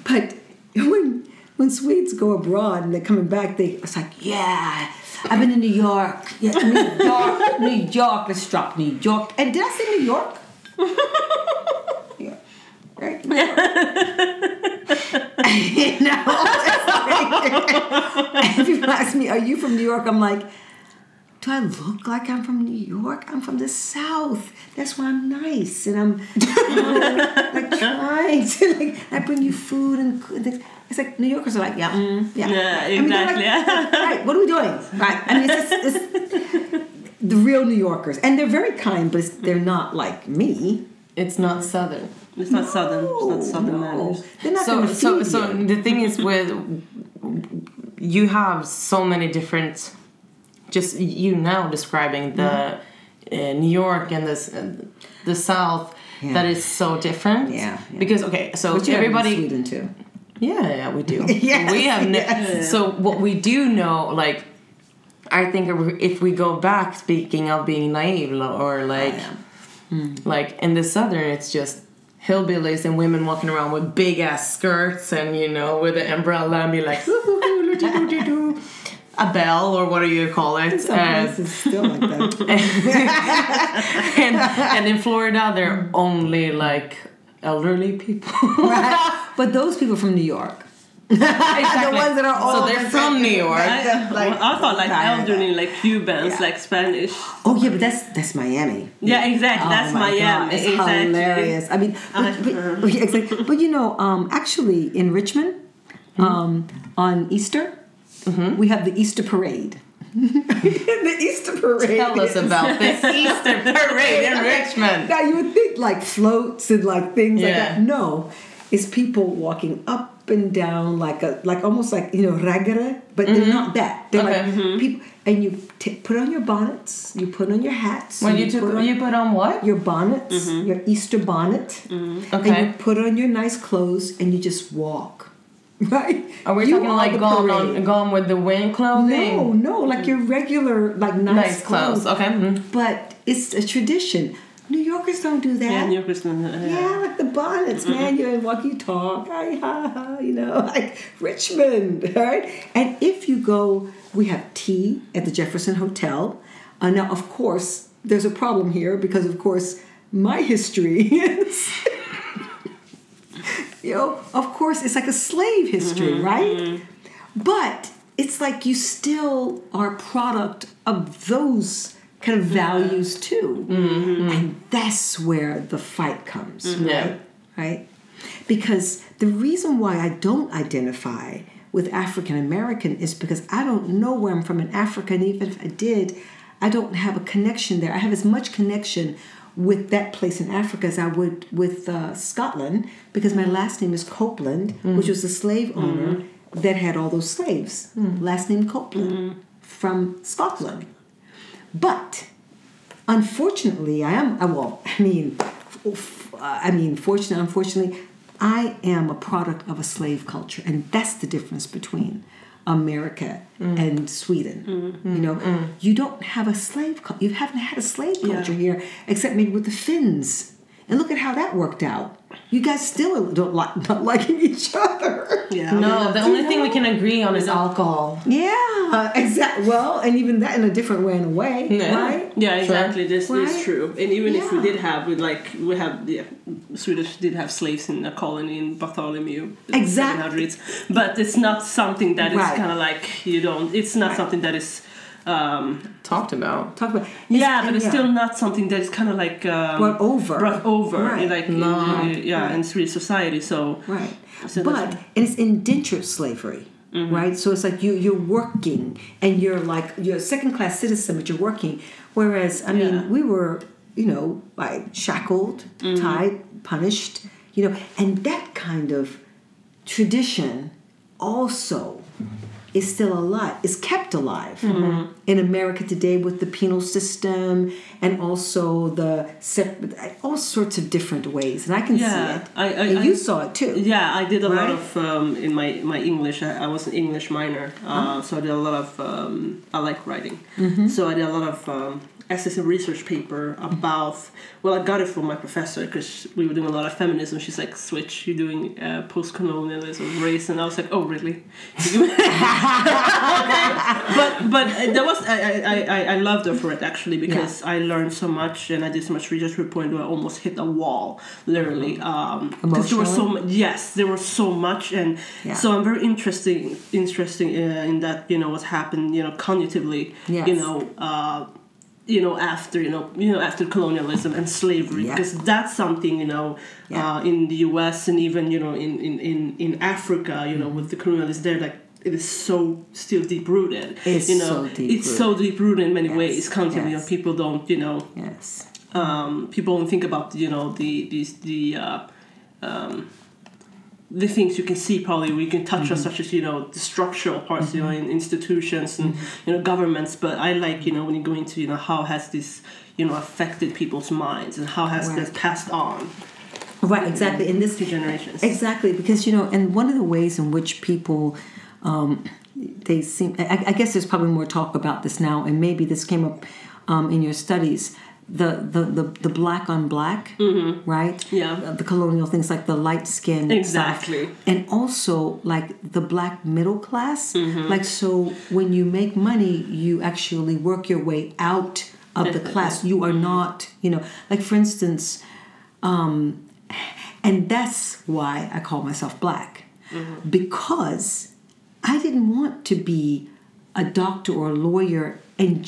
But when Swedes go abroad and they're coming back, it's like, yeah. I've been in New York. Yeah, New York. Let's drop New York. And did I say New York? Yeah. Right? New York. You know? If people ask me, are you from New York? I'm like, do I look like I'm from New York? I'm from the South. That's why I'm nice. And I'm, you know, like, trying to, like, I bring you food and things. It's like New Yorkers are like, exactly. I mean, like, right, what are we doing? Right. I mean, it's the real New Yorkers. And they're very kind, but they're not like me. It's not Southern. It's not Southern. It's not Southern manners. They're not so the thing is with you have so many different. Just you now describing the New York and the South that is so different. Yeah, yeah. Because okay, so which everybody you have in Sweden too. Yeah, we do. Yes, we have. So what we do know, like, I think if we go back, speaking of being naive or like. Like in the Southern, it's just hillbillies and women walking around with big ass skirts and you know with an umbrella and be like a bell or what do you call it? It's still like that. and in Florida, they're only like elderly people, right? But those people from New York. Exactly. The ones that are old, so they're from New York. I thought like elderly, like Cubans, like Spanish. Oh yeah, but that's Miami. Yeah, exactly. Oh, that's Miami. God. It's exactly. Hilarious. I mean, but exactly. But you know, actually in Richmond, on Easter, we have the Easter parade. The Easter parade. Tell us about this Easter parade in Richmond. Now you would think like floats and like things like that. No, it's people walking up and down like almost like you know ragare, but they're not that. They're like people, and you put on your bonnets, you put on your hats. Well, you put on what? Your bonnets, your Easter bonnet, and you put on your nice clothes and you just walk, right? Are we talking like gone with the wind clothing? No, like your regular like nice clothes. Okay, but it's a tradition. New Yorkers don't do that. Yeah, New Yorkers don't do that. Yeah, like the bonnets, man. You walk, you talk. You know, like Richmond, right? And if you go, we have tea at the Jefferson Hotel. Now, of course, there's a problem here because, of course, my history is, you know, of course, it's like a slave history, right? But it's like you still are a product of those kind of values too, and that's where the fight comes, right? Because the reason why I don't identify with African American is because I don't know where I'm from in Africa, and even if I did, I don't have a connection there. I have as much connection with that place in Africa as I would with Scotland, because my last name is Copeland, which was a slave owner that had all those slaves. Last name Copeland from Scotland. But unfortunately, unfortunately, I am a product of a slave culture, and that's the difference between America and Sweden. You know, you don't have a slave culture. You haven't had a slave culture here, except maybe with the Finns. And look at how that worked out. You guys still don't not liking each other. Yeah. No, the only thing we can agree on is alcohol. Yeah. Exactly. Well, and even that in a different way, in a way, right? Yeah, exactly. Sure. This is true. And even if we did have, Swedish did have slaves in a colony in Bartholomew. Exactly. In but it's not something that is kind of like you don't. It's not something that is. Talked about. But it's still not something that's kind of like brought over, right. In like in Swedish society. So right, so but it's indentured slavery, right? So it's like you're working and you're a second class citizen, but you're working. Whereas I mean, we were like shackled, tied, punished, and that kind of tradition also. Is still alive, is kept alive in America today with the penal system and also all sorts of different ways. And I can see it. You saw it too. Yeah, I did a lot of, in my English, I was an English minor, so I did a lot of, I like writing. So I did a lot of essays and research paper about, I got it from my professor because we were doing a lot of feminism. She's like, switch, you're doing post-colonialism, race. And I was like, oh, really? but that was I loved her for it actually because I learned so much and I did so much research to a point where I almost hit a wall literally because there was so much and so I'm very interesting in that what happened cognitively after colonialism and slavery because that's something in the US and even in Africa with the colonialists they're like it is so still deep-rooted. It's so deep-rooted in many ways. Constantly, people don't, people don't think about, you know, the things you can see, probably, where you can touch on, such as, you know, the structural parts, you know, in institutions and, you know, governments. But I like, you know, when you go into, you know, how has this, you know, affected people's minds and how has this passed on. Right, exactly. In this two generations. Exactly, because, you know, and one of the ways in which people, they seem, I guess there's probably more talk about this now, and maybe this came up in your studies, the black on black, right? Yeah. The colonial things, like the light skin. Exactly. Stuff. And also, like, the black middle class. Like, so when you make money, you actually work your way out of the class. You are not, you know, like, for instance, and that's why I call myself black, because I didn't want to be a doctor or a lawyer and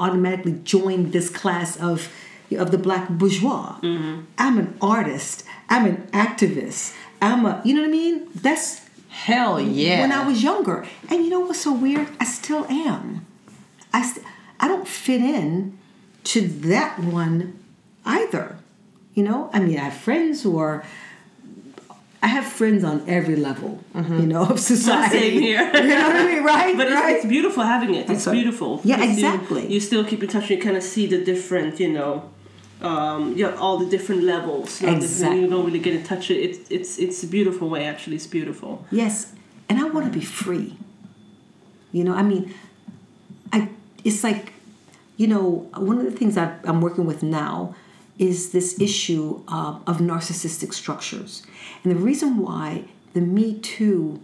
automatically join this class of the black bourgeois. I'm an artist. I'm an activist. You know what I mean? That's hell yeah. When I was younger, and you know what's so weird? I still am. I don't fit in to that one either. You know, I mean, I have friends on every level, you know, of society. Same here. You know what I mean, right? But right? It's beautiful having it. It's beautiful. Yeah, exactly. You still keep in touch. You kind of see the different, you know, all the different levels. You know, exactly. You don't really get in touch. It's a beautiful way, actually. It's beautiful. Yes, and I want to be free. You know, I mean, it's like, you know, one of the things I'm working with now is this issue of narcissistic structures. And the reason why the Me Too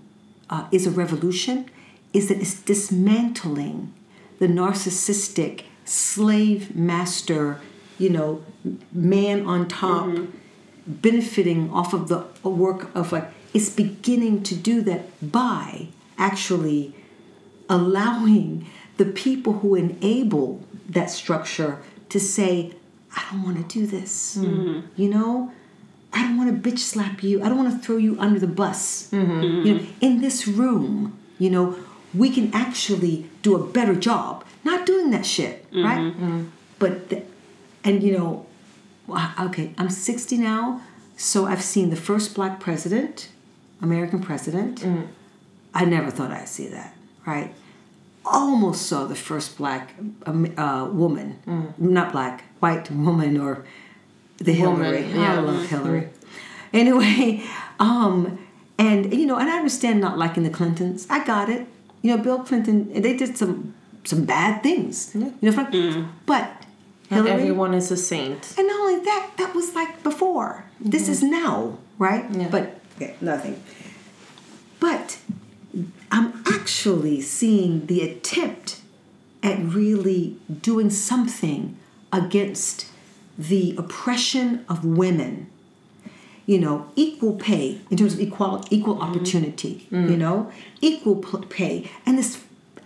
is a revolution is that it's dismantling the narcissistic slave master, you know, man on top, benefiting off of the work of, like, it's beginning to do that by actually allowing the people who enable that structure to say, I don't want to do this, you know? I don't want to bitch slap you. I don't want to throw you under the bus. You know, in this room, you know, we can actually do a better job not doing that shit, right? But, you know, okay, I'm 60 now, so I've seen the first black president, American president. I never thought I'd see that, right? Almost saw the first black woman, not black, white woman, or the Hillary. Yeah, I love Hillary. Anyway, and, you know, and I understand not liking the Clintons. I got it. You know, Bill Clinton, they did some bad things. You know, but Hillary, and everyone is a saint. And not only that, that was like before. This is now, right? Yeah. But nothing. But I'm actually seeing the attempt at really doing something against the oppression of women. You know, equal pay in terms of equal opportunity, you know, equal pay. And this,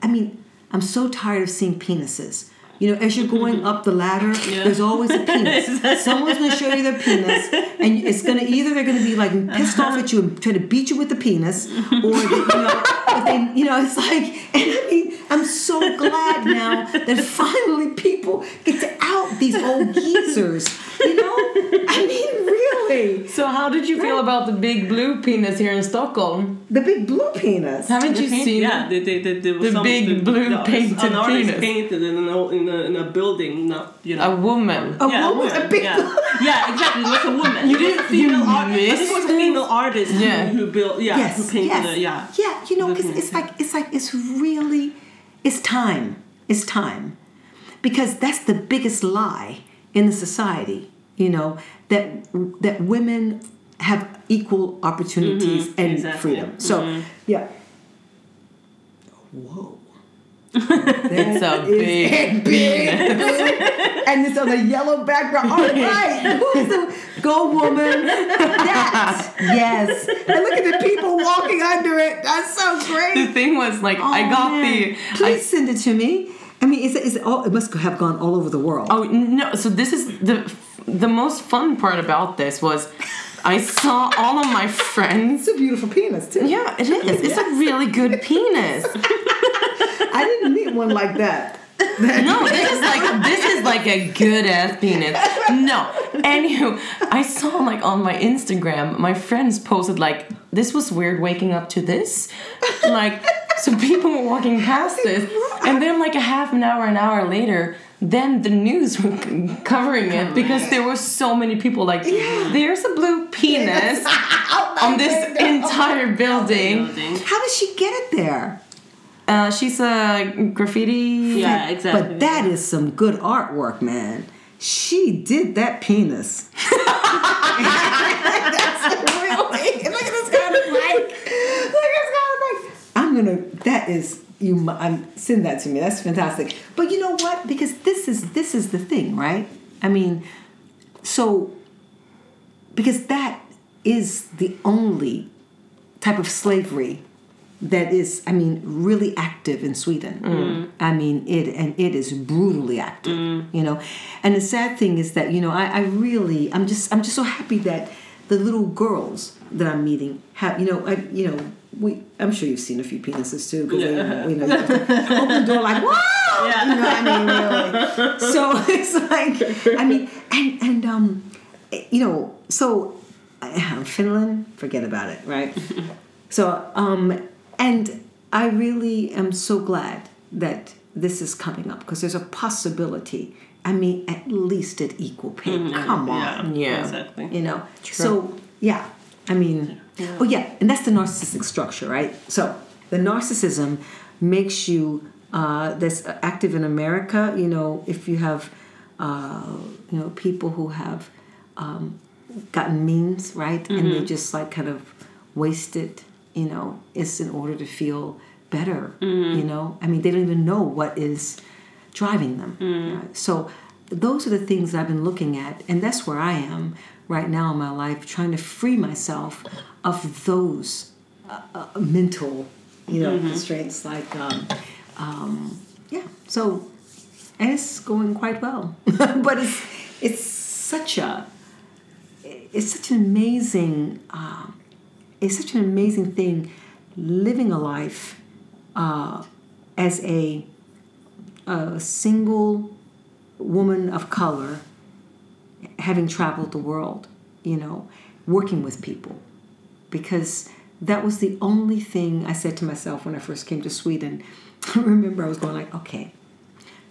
I mean, I'm so tired of seeing penises. You know, as you're going up the ladder, there's always a penis. Someone's going to show you their penis, and it's going to they're going to be like pissed off at you and try to beat you with the penis, or you know, it's like. And I mean, I'm so glad now that finally people get to out these old geezers. You know, I mean, really. So, how did you feel about the big blue penis here in Stockholm? The big blue penis. Haven't you seen? Yeah, the big blue painted penis. An artist painted in a building, not, you know, a woman. A big blue. Yeah, exactly. It was a woman. You didn't feel I think it was a female artist who built. Yeah, yes, who painted it. Yeah. Yeah, you know, because it's really, it's time. It's time, because that's the biggest lie in the society. You know, that women have equal opportunities and freedom. So whoa. It's a big and it's on a yellow background. All right, go woman. That yes. And look at the people walking under it. That's so great. The thing was like, Please send it to me. I mean, it must have gone all over the world. Oh no! So this is the most fun part about this was. I saw all of my friends. It's a beautiful penis, too. Yeah, it is. It's a really good penis. I didn't meet one like that. No, this is like a good ass penis. No. Anywho, I saw like on my Instagram, my friends posted like, this was weird waking up to this. Like, so people were walking past this. And then like a half an hour later, then the news were covering it because there were so many people like, there's a blue penis on this entire building. How did she get it there? She's a graffiti. Yeah, exactly. But that is some good artwork, man. She did that penis. That's a real thing. Look at this guy with Mike. Send that to me. That's fantastic. But you know what? Because this is the thing, right? I mean, so because that is the only type of slavery that is, I mean, really active in Sweden. Mm. I mean, it is brutally active, you know. And the sad thing is that, you know, I'm just so happy that the little girls that I'm meeting have, you know, I'm sure you've seen a few penises too, because you have to open the door like, whoa, yeah. You know, I mean, really. So it's like, I mean, and you know, so Finland, forget about it, right? So, and I really am so glad that this is coming up because there's a possibility. I mean, at least at equal pay. Mm-hmm. Come on. Yeah, exactly. You know, true. So, yeah, I mean, yeah. Oh, yeah, and that's the narcissistic structure, right? So the narcissism makes you, that's active in America, you know, if you have, you know, people who have gotten memes, right? Mm-hmm. And they just like kind of waste it. You know, it's in order to feel better, you know. I mean, they don't even know what is driving them. Mm. Right? So those are the things that I've been looking at, and that's where I am right now in my life, trying to free myself of those mental, you know, constraints like, yeah. So, and it's going quite well. But it's such an amazing thing living a life as a single woman of color, having traveled the world, you know, working with people. Because that was the only thing I said to myself when I first came to Sweden. I remember I was going like, okay,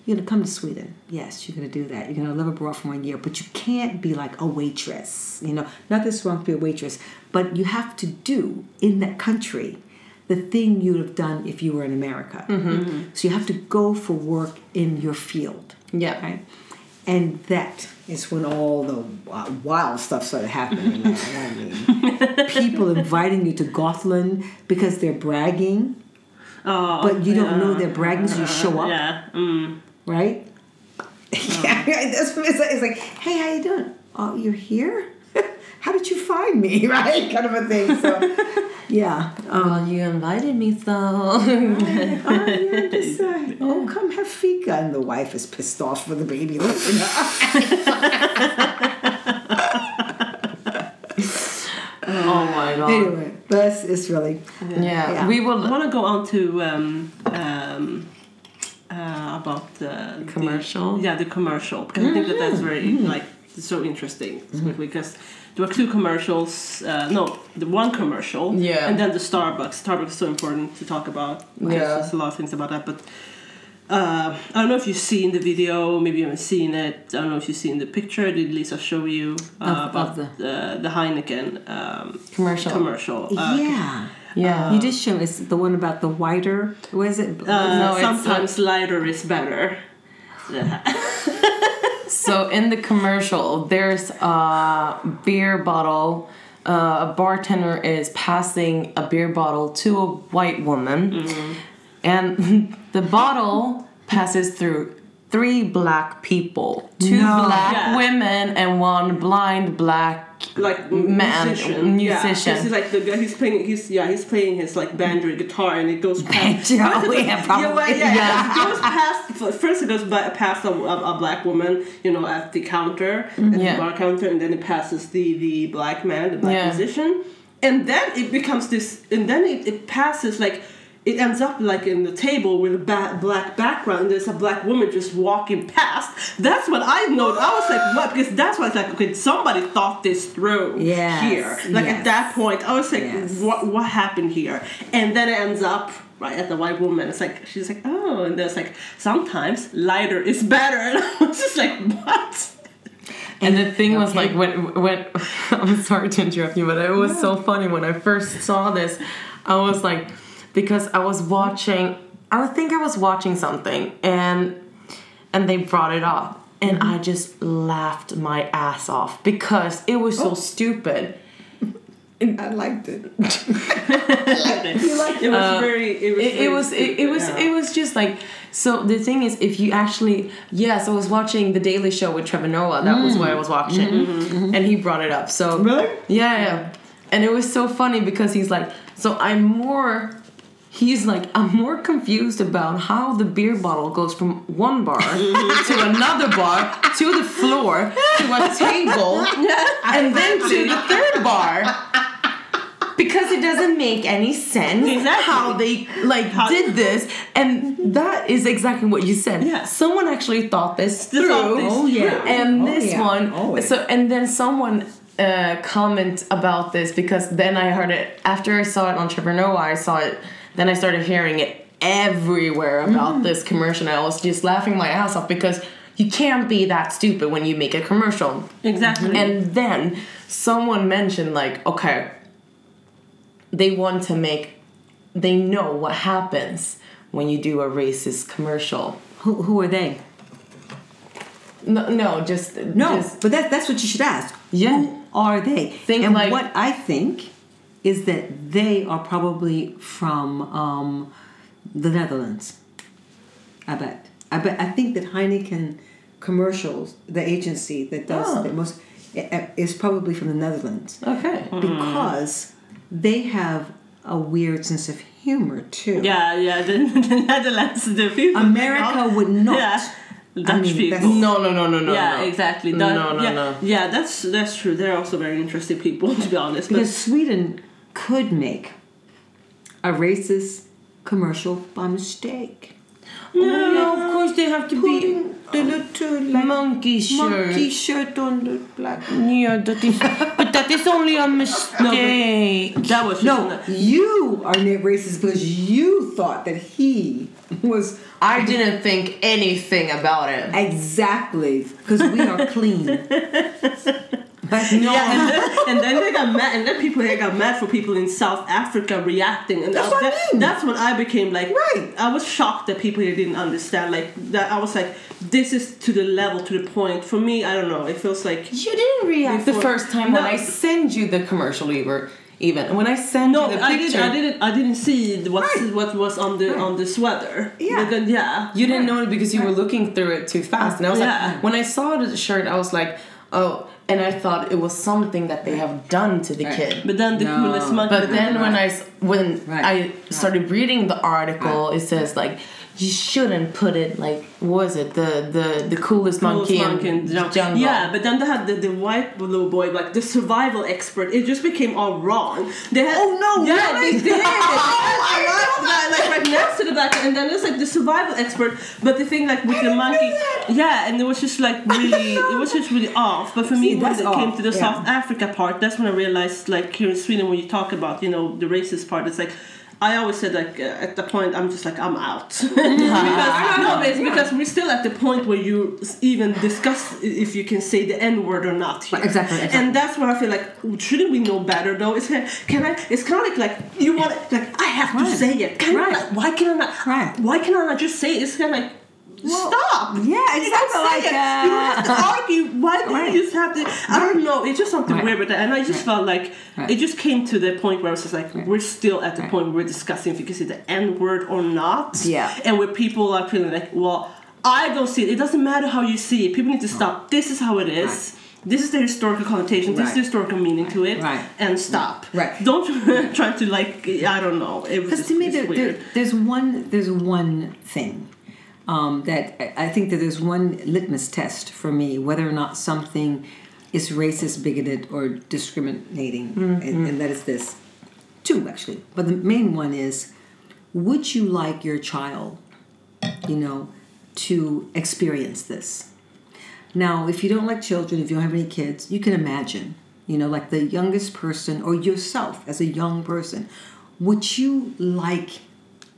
you're going to come to Sweden. Yes, you're going to do that. You're going to live abroad for 1 year, but you can't be like a waitress. You know, not that it's wrong to be a waitress, but you have to do in that country the thing you would have done if you were in America. Mm-hmm. So you have to go for work in your field. Yeah. Right? And that is when all the wild stuff started happening. I mean, people inviting you to Gotland because they're bragging, but you don't know they're bragging, so you show up. Yeah. Mm. Right? Yeah, it's like, hey, how you doing? Oh, you're here? How did you find me? Right? Kind of a thing. So, yeah. Well, you invited me, so. Yeah, just, come have fika. And the wife is pissed off with the baby. Oh, my God. Anyway, this is really... Yeah. We will want to go on to... about commercial. The commercial. Because I think that's very like so interesting because there were two commercials. The one commercial. Yeah. And then the Starbucks. Starbucks is so important to talk about. Yeah. There's a lot of things about that, but I don't know if you've seen the video. Maybe you haven't seen it. I don't know if you've seen the picture. Did Lisa show you about the Heineken commercial? Commercial. Yeah. Yeah, you did show us the one about the whiter. Was it? No, sometimes lighter is better. So in the commercial, there's a beer bottle. A bartender is passing a beer bottle to a white woman, and the bottle passes through 3 black people, 2 black women, and 1 blind black. Like man, musician. Yeah. He's like the guy. He's playing his like banjo guitar, and it goes past. It goes past. First, it goes past a black woman, you know, at the counter, at the bar counter, and then it passes the black man, the black musician, and then it becomes this, and then it passes like it ends up like in the table with a black background. There's a black woman just walking past. That's what I noticed. I was like, what? Because that's why I was like, okay, somebody thought this through here. Like at that point, I was like, what happened here? And then it ends up right at the white woman. It's like, she's like, oh. And there's like, sometimes lighter is better. And I was just like, what? And the thing was like, when I'm sorry to interrupt you, but it was so funny when I first saw this. I was like, because I was watching, I think I was watching something, and they brought it up, and I just laughed my ass off because it was so stupid. And I liked it. You liked it. It was very. It was just like. So the thing is, if you actually, I was watching The Daily Show with Trevor Noah. That was what I was watching, and he brought it up. So really, yeah, and it was so funny because he's like, so he's like, I'm more confused about how the beer bottle goes from one bar to another bar to the floor to a table and then to the third bar. Because it doesn't make any sense how they did this. And that is exactly what you said. Yeah. Someone actually thought this through. And this one. Always. So and then someone comment about this because then I heard it. After I saw it on Trevor Noah, I saw it. Then I started hearing it everywhere about this commercial. And I was just laughing my ass off because you can't be that stupid when you make a commercial. Exactly. And then someone mentioned like, okay, they want to make, they know what happens when you do a racist commercial. Who are they? But that's what you should ask. Yeah. Who are they? What I think is that they are probably from the Netherlands. I bet. I think that Heineken commercials, the agency that does the most, is probably from the Netherlands. Okay. Because they have a weird sense of humor too. Yeah. The Netherlands, the people. America would not. Yeah. Dutch people. No. Yeah, exactly. No. Yeah, that's true. They're also very interesting people, to be honest. Because Sweden could make a racist commercial by mistake. No, of course they have to be the little like, monkey shirt on the black. Yeah, that is. But that is only a mistake. You are racist because you thought that he was. I didn't think anything about it. Exactly, because we are clean. But no, and then they got mad, and then people got mad for people in South Africa reacting, and that's when I became like, right. I was shocked that people here didn't understand like that. I was like, this is to the point. For me, I don't know. It feels like you didn't react the first time when I send you the commercial even when I send you the picture. I didn't see what was on the sweater. Yeah, because, you didn't know it because you were looking through it too fast, and I was like, when I saw the shirt, I was like, oh. And I thought it was something that they have done to the kid. But then the coolest monkey. But then when I started reading the article, it says like you shouldn't put it like the coolest monkey in jungle. Yeah, but then they had the white little boy, like the survival expert. It just became all wrong. They had they did. Like right next to the black, and then it's like the survival expert. But the thing like with the monkey, and it was just like really, off. But for me, when it came to the South Africa part, that's when I realized like here in Sweden, when you talk about the racist part, it's like. I always said, like, at the point, I'm just like, I'm out. Because we're still at the point where you even discuss if you can say the N-word or not here. Exactly. And that's where I feel like, shouldn't we know better, though? It's kind of like, you want it, like, I have to say it. Why can I not just say it? It's kind of like, stop! Yeah, exactly. Like, you don't have to argue. Why do you just have to? I don't know. It's just something weird about that. And I just felt like it just came to the point where I was just like, we're still at the point where we're discussing if you can say the N-word or not. Yeah. And where people are feeling like, well, I don't see it. It doesn't matter how you see it. People need to stop. This is how it is. This is the historical connotation. This is the historical meaning to it. Right. And stop. Right. Don't try to like. I don't know. Because to me, there's one thing. That I think that there's one litmus test for me whether or not something is racist, bigoted, or discriminating, and that is this. Two, actually. But the main one is would you like your child, you know, to experience this? Now, if you don't like children, if you don't have any kids, you can imagine, you know, like the youngest person or yourself as a young person, would you like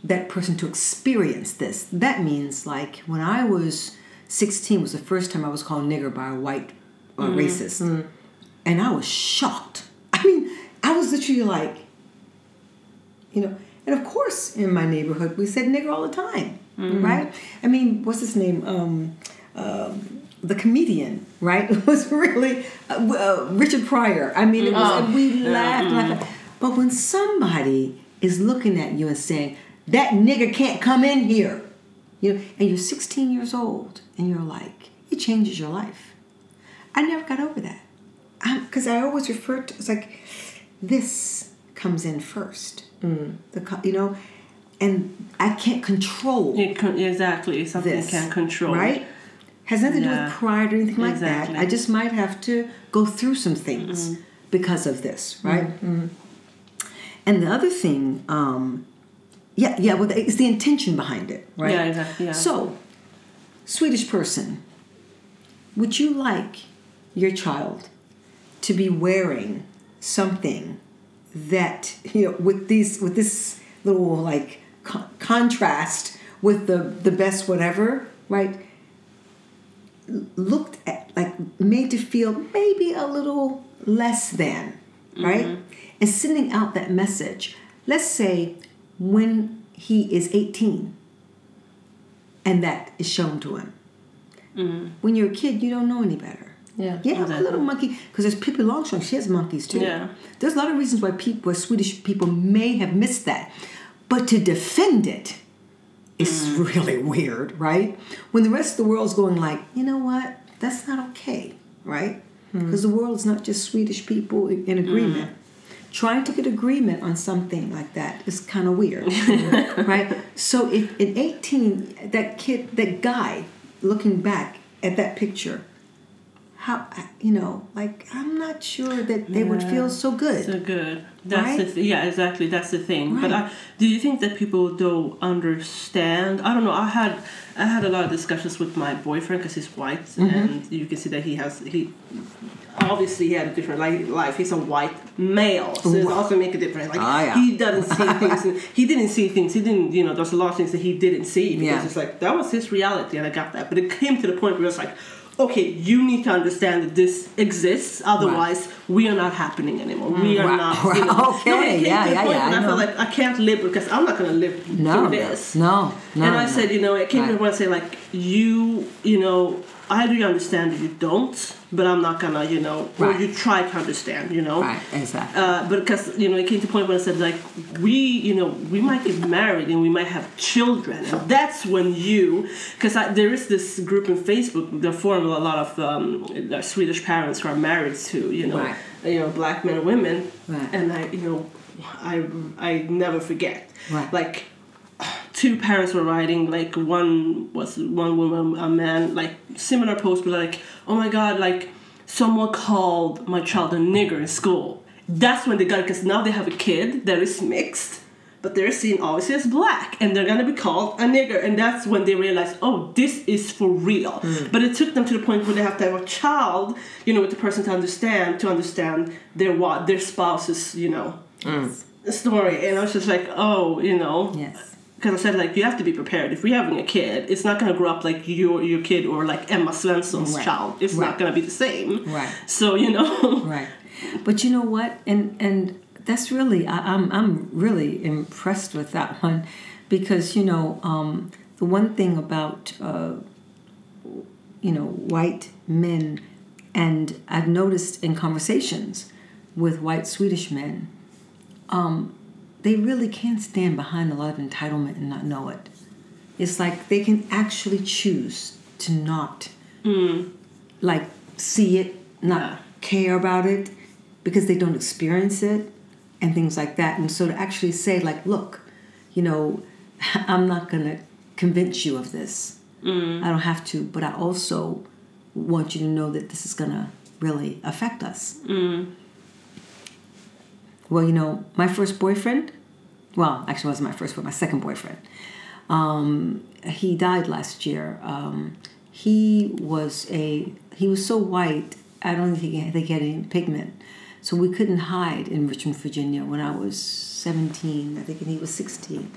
that person to experience this? That means, like, when I was 16 was the first time I was called nigger by a white racist. Mm. And I was shocked. I mean, I was literally like, you know, and of course in my neighborhood we said nigger all the time, right? I mean, what's his name? The comedian, right? It was really Richard Pryor. I mean, it was we laughed, laughed. But when somebody is looking at you and saying, that nigger can't come in here, you know, and you're 16 years old and you're like, it changes your life. I never got over that. Because I always refer to, it's like, this comes in first. The, you know, and I can't control. Exactly. Something you can't control. Right? Has nothing to do with pride or anything like that. I just might have to go through some things because of this, right? And the other thing, well, it's the intention behind it, right? Yeah, exactly. Yeah. So, Swedish person, would you like your child to be wearing something that, you know, with these, with this little, like, contrast with the best whatever, right? Looked at, like, made to feel maybe a little less than, right? And sending out that message. Let's say when he is 18 and that is shown to him. When you're a kid, you don't know any better. Exactly. A little monkey, because there's Pippi Longstocking, she has monkeys too. There's a lot of reasons why people, Swedish people, may have missed that. But to defend it, it's really weird, right? When the rest of the world's going like, you know what? That's not okay, right? Because the world's not just Swedish people in agreement. Trying to get agreement on something like that is kind of weird, right? So if in 18, that kid, that guy, looking back at that picture, how, you know, like, I'm not sure that they would feel so good. That's right? Exactly. That's the thing. Right. But do you think that people don't understand? I don't know. I had a lot of discussions with my boyfriend because he's white, and you can see that he obviously had a different life. He's a white male, so it also makes a difference. Like he doesn't see things. And he didn't see things. He didn't. You know, there's a lot of things that he didn't see because it's like that was his reality, and I got that. But it came to the point where it's like, okay, you need to understand that this exists. Otherwise, we are not happening anymore. We are not. You know, I felt like I can't live because I'm not going to live through this. And I said, you know, it came to the point I say, like, you know, either you understand or you don't, but I'm not going to, you know, or you try to understand, you know. Right, exactly. But because, you know, it came to the point where I said, like, we might get married and we might have children. And that's when because there is this group in Facebook, they form a lot of Swedish parents who are married to, you know, black men and women. Right. And I never forget. Right. Like, two parents were writing, like, one woman, a man, like, similar post, but like, oh my god, like, someone called my child a nigger in school. That's when they got it, because now they have a kid that is mixed, but they're seen obviously as black, and they're gonna be called a nigger, and that's when they realize, oh, this is for real. But it took them to the point where they have to have a child, you know, with the person to understand their spouse's, you know, story, and I was just like, oh, you know. Yes. Because I said, like, you have to be prepared. If we're having a kid, it's not going to grow up like your kid or like Emma Svensson's child. It's not going to be the same. Right. So, you know. Right. But you know what? And that's really, I'm really impressed with that one. Because, you know, the one thing about, you know, white men, and I've noticed in conversations with white Swedish men, they really can stand behind a lot of entitlement and not know it. It's like they can actually choose to not, like, see it, not care about it, because they don't experience it and things like that. And so to actually say, like, look, you know, I'm not going to convince you of this. I don't have to, but I also want you to know that this is going to really affect us. Well, you know, my first boyfriend, Well, actually, it wasn't my first boyfriend, my second boyfriend. He died last year. He was so white, I don't think they had any pigment. So we couldn't hide in Richmond, Virginia when I was 17, I think, and he was 16,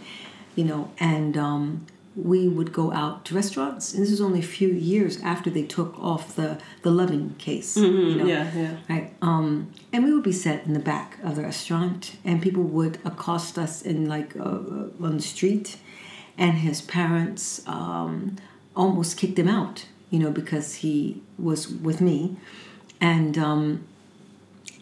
and we would go out to restaurants. And this was only a few years after they took off the Loving case. Mm-hmm. Yeah. Right? And we would be sat in the back of the restaurant, and people would accost us on the street. And his parents almost kicked him out, because he was with me. And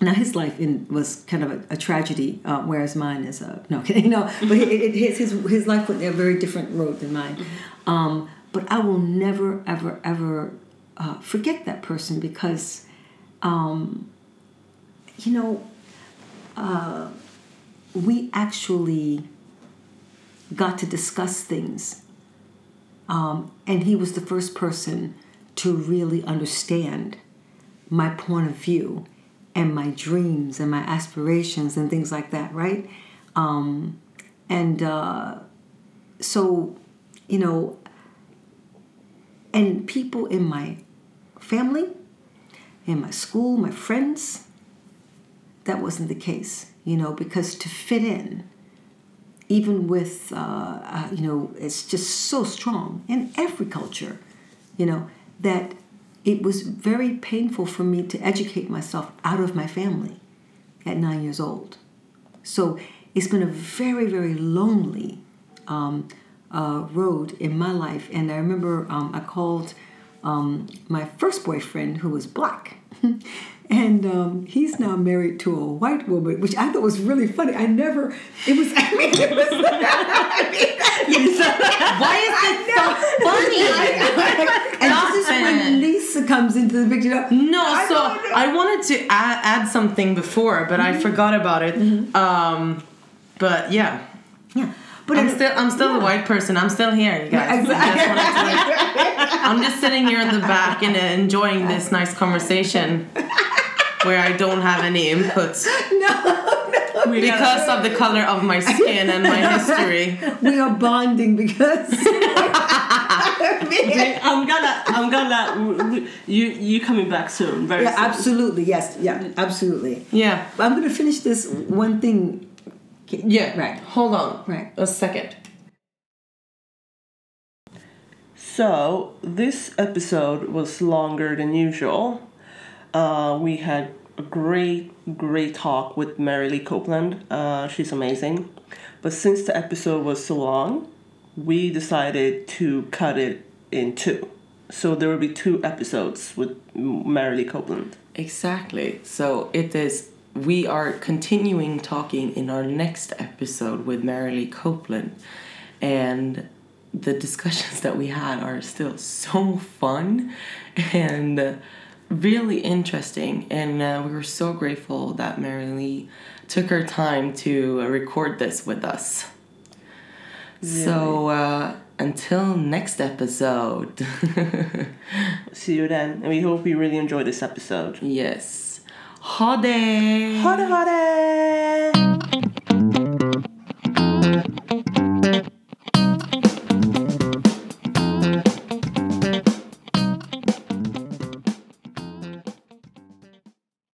now his life was kind of a tragedy, whereas mine is but his life went a very different road than mine. But I will never, ever, ever forget that person because, we actually got to discuss things. And he was the first person to really understand my point of view and my dreams and my aspirations and things like that, right? And people in my family, in my school, my friends, that wasn't the case, because to fit in, even with, it's just so strong in every culture, that it was very painful for me to educate myself out of my family at 9 years old. So it's been a very, very lonely road in my life. And I remember I called my first boyfriend, who was black, and he's now married to a white woman, which I thought was really funny. Why is it so funny? And this is when Lisa comes into the picture. I wanted to add something before, but I forgot about it. Mm-hmm. But yeah. Yeah. But I'm still a white person. I'm still here, you guys. Exactly. I'm just sitting here in the back and enjoying this nice conversation where I don't have any inputs. Because of the color of my skin and my history. We are bonding because I'm gonna you coming back soon, very soon. Absolutely, yes. Yeah, absolutely. Yeah. I'm gonna finish this one thing. Yeah, right. Hold on. Right. A second. So, this episode was longer than usual. We had a great talk with Mary Lee Copeland. She's amazing. But since the episode was so long, we decided to cut it in two. So, there will be two episodes with Mary Lee Copeland. Exactly. So, we are continuing talking in our next episode with Mary Lee Copeland, and the discussions that we had are still so fun and really interesting, and we were so grateful that Mary Lee took her time to record this with us. Really? So until next episode. See you then, and we hope you really enjoyed this episode. Yes. Ha det!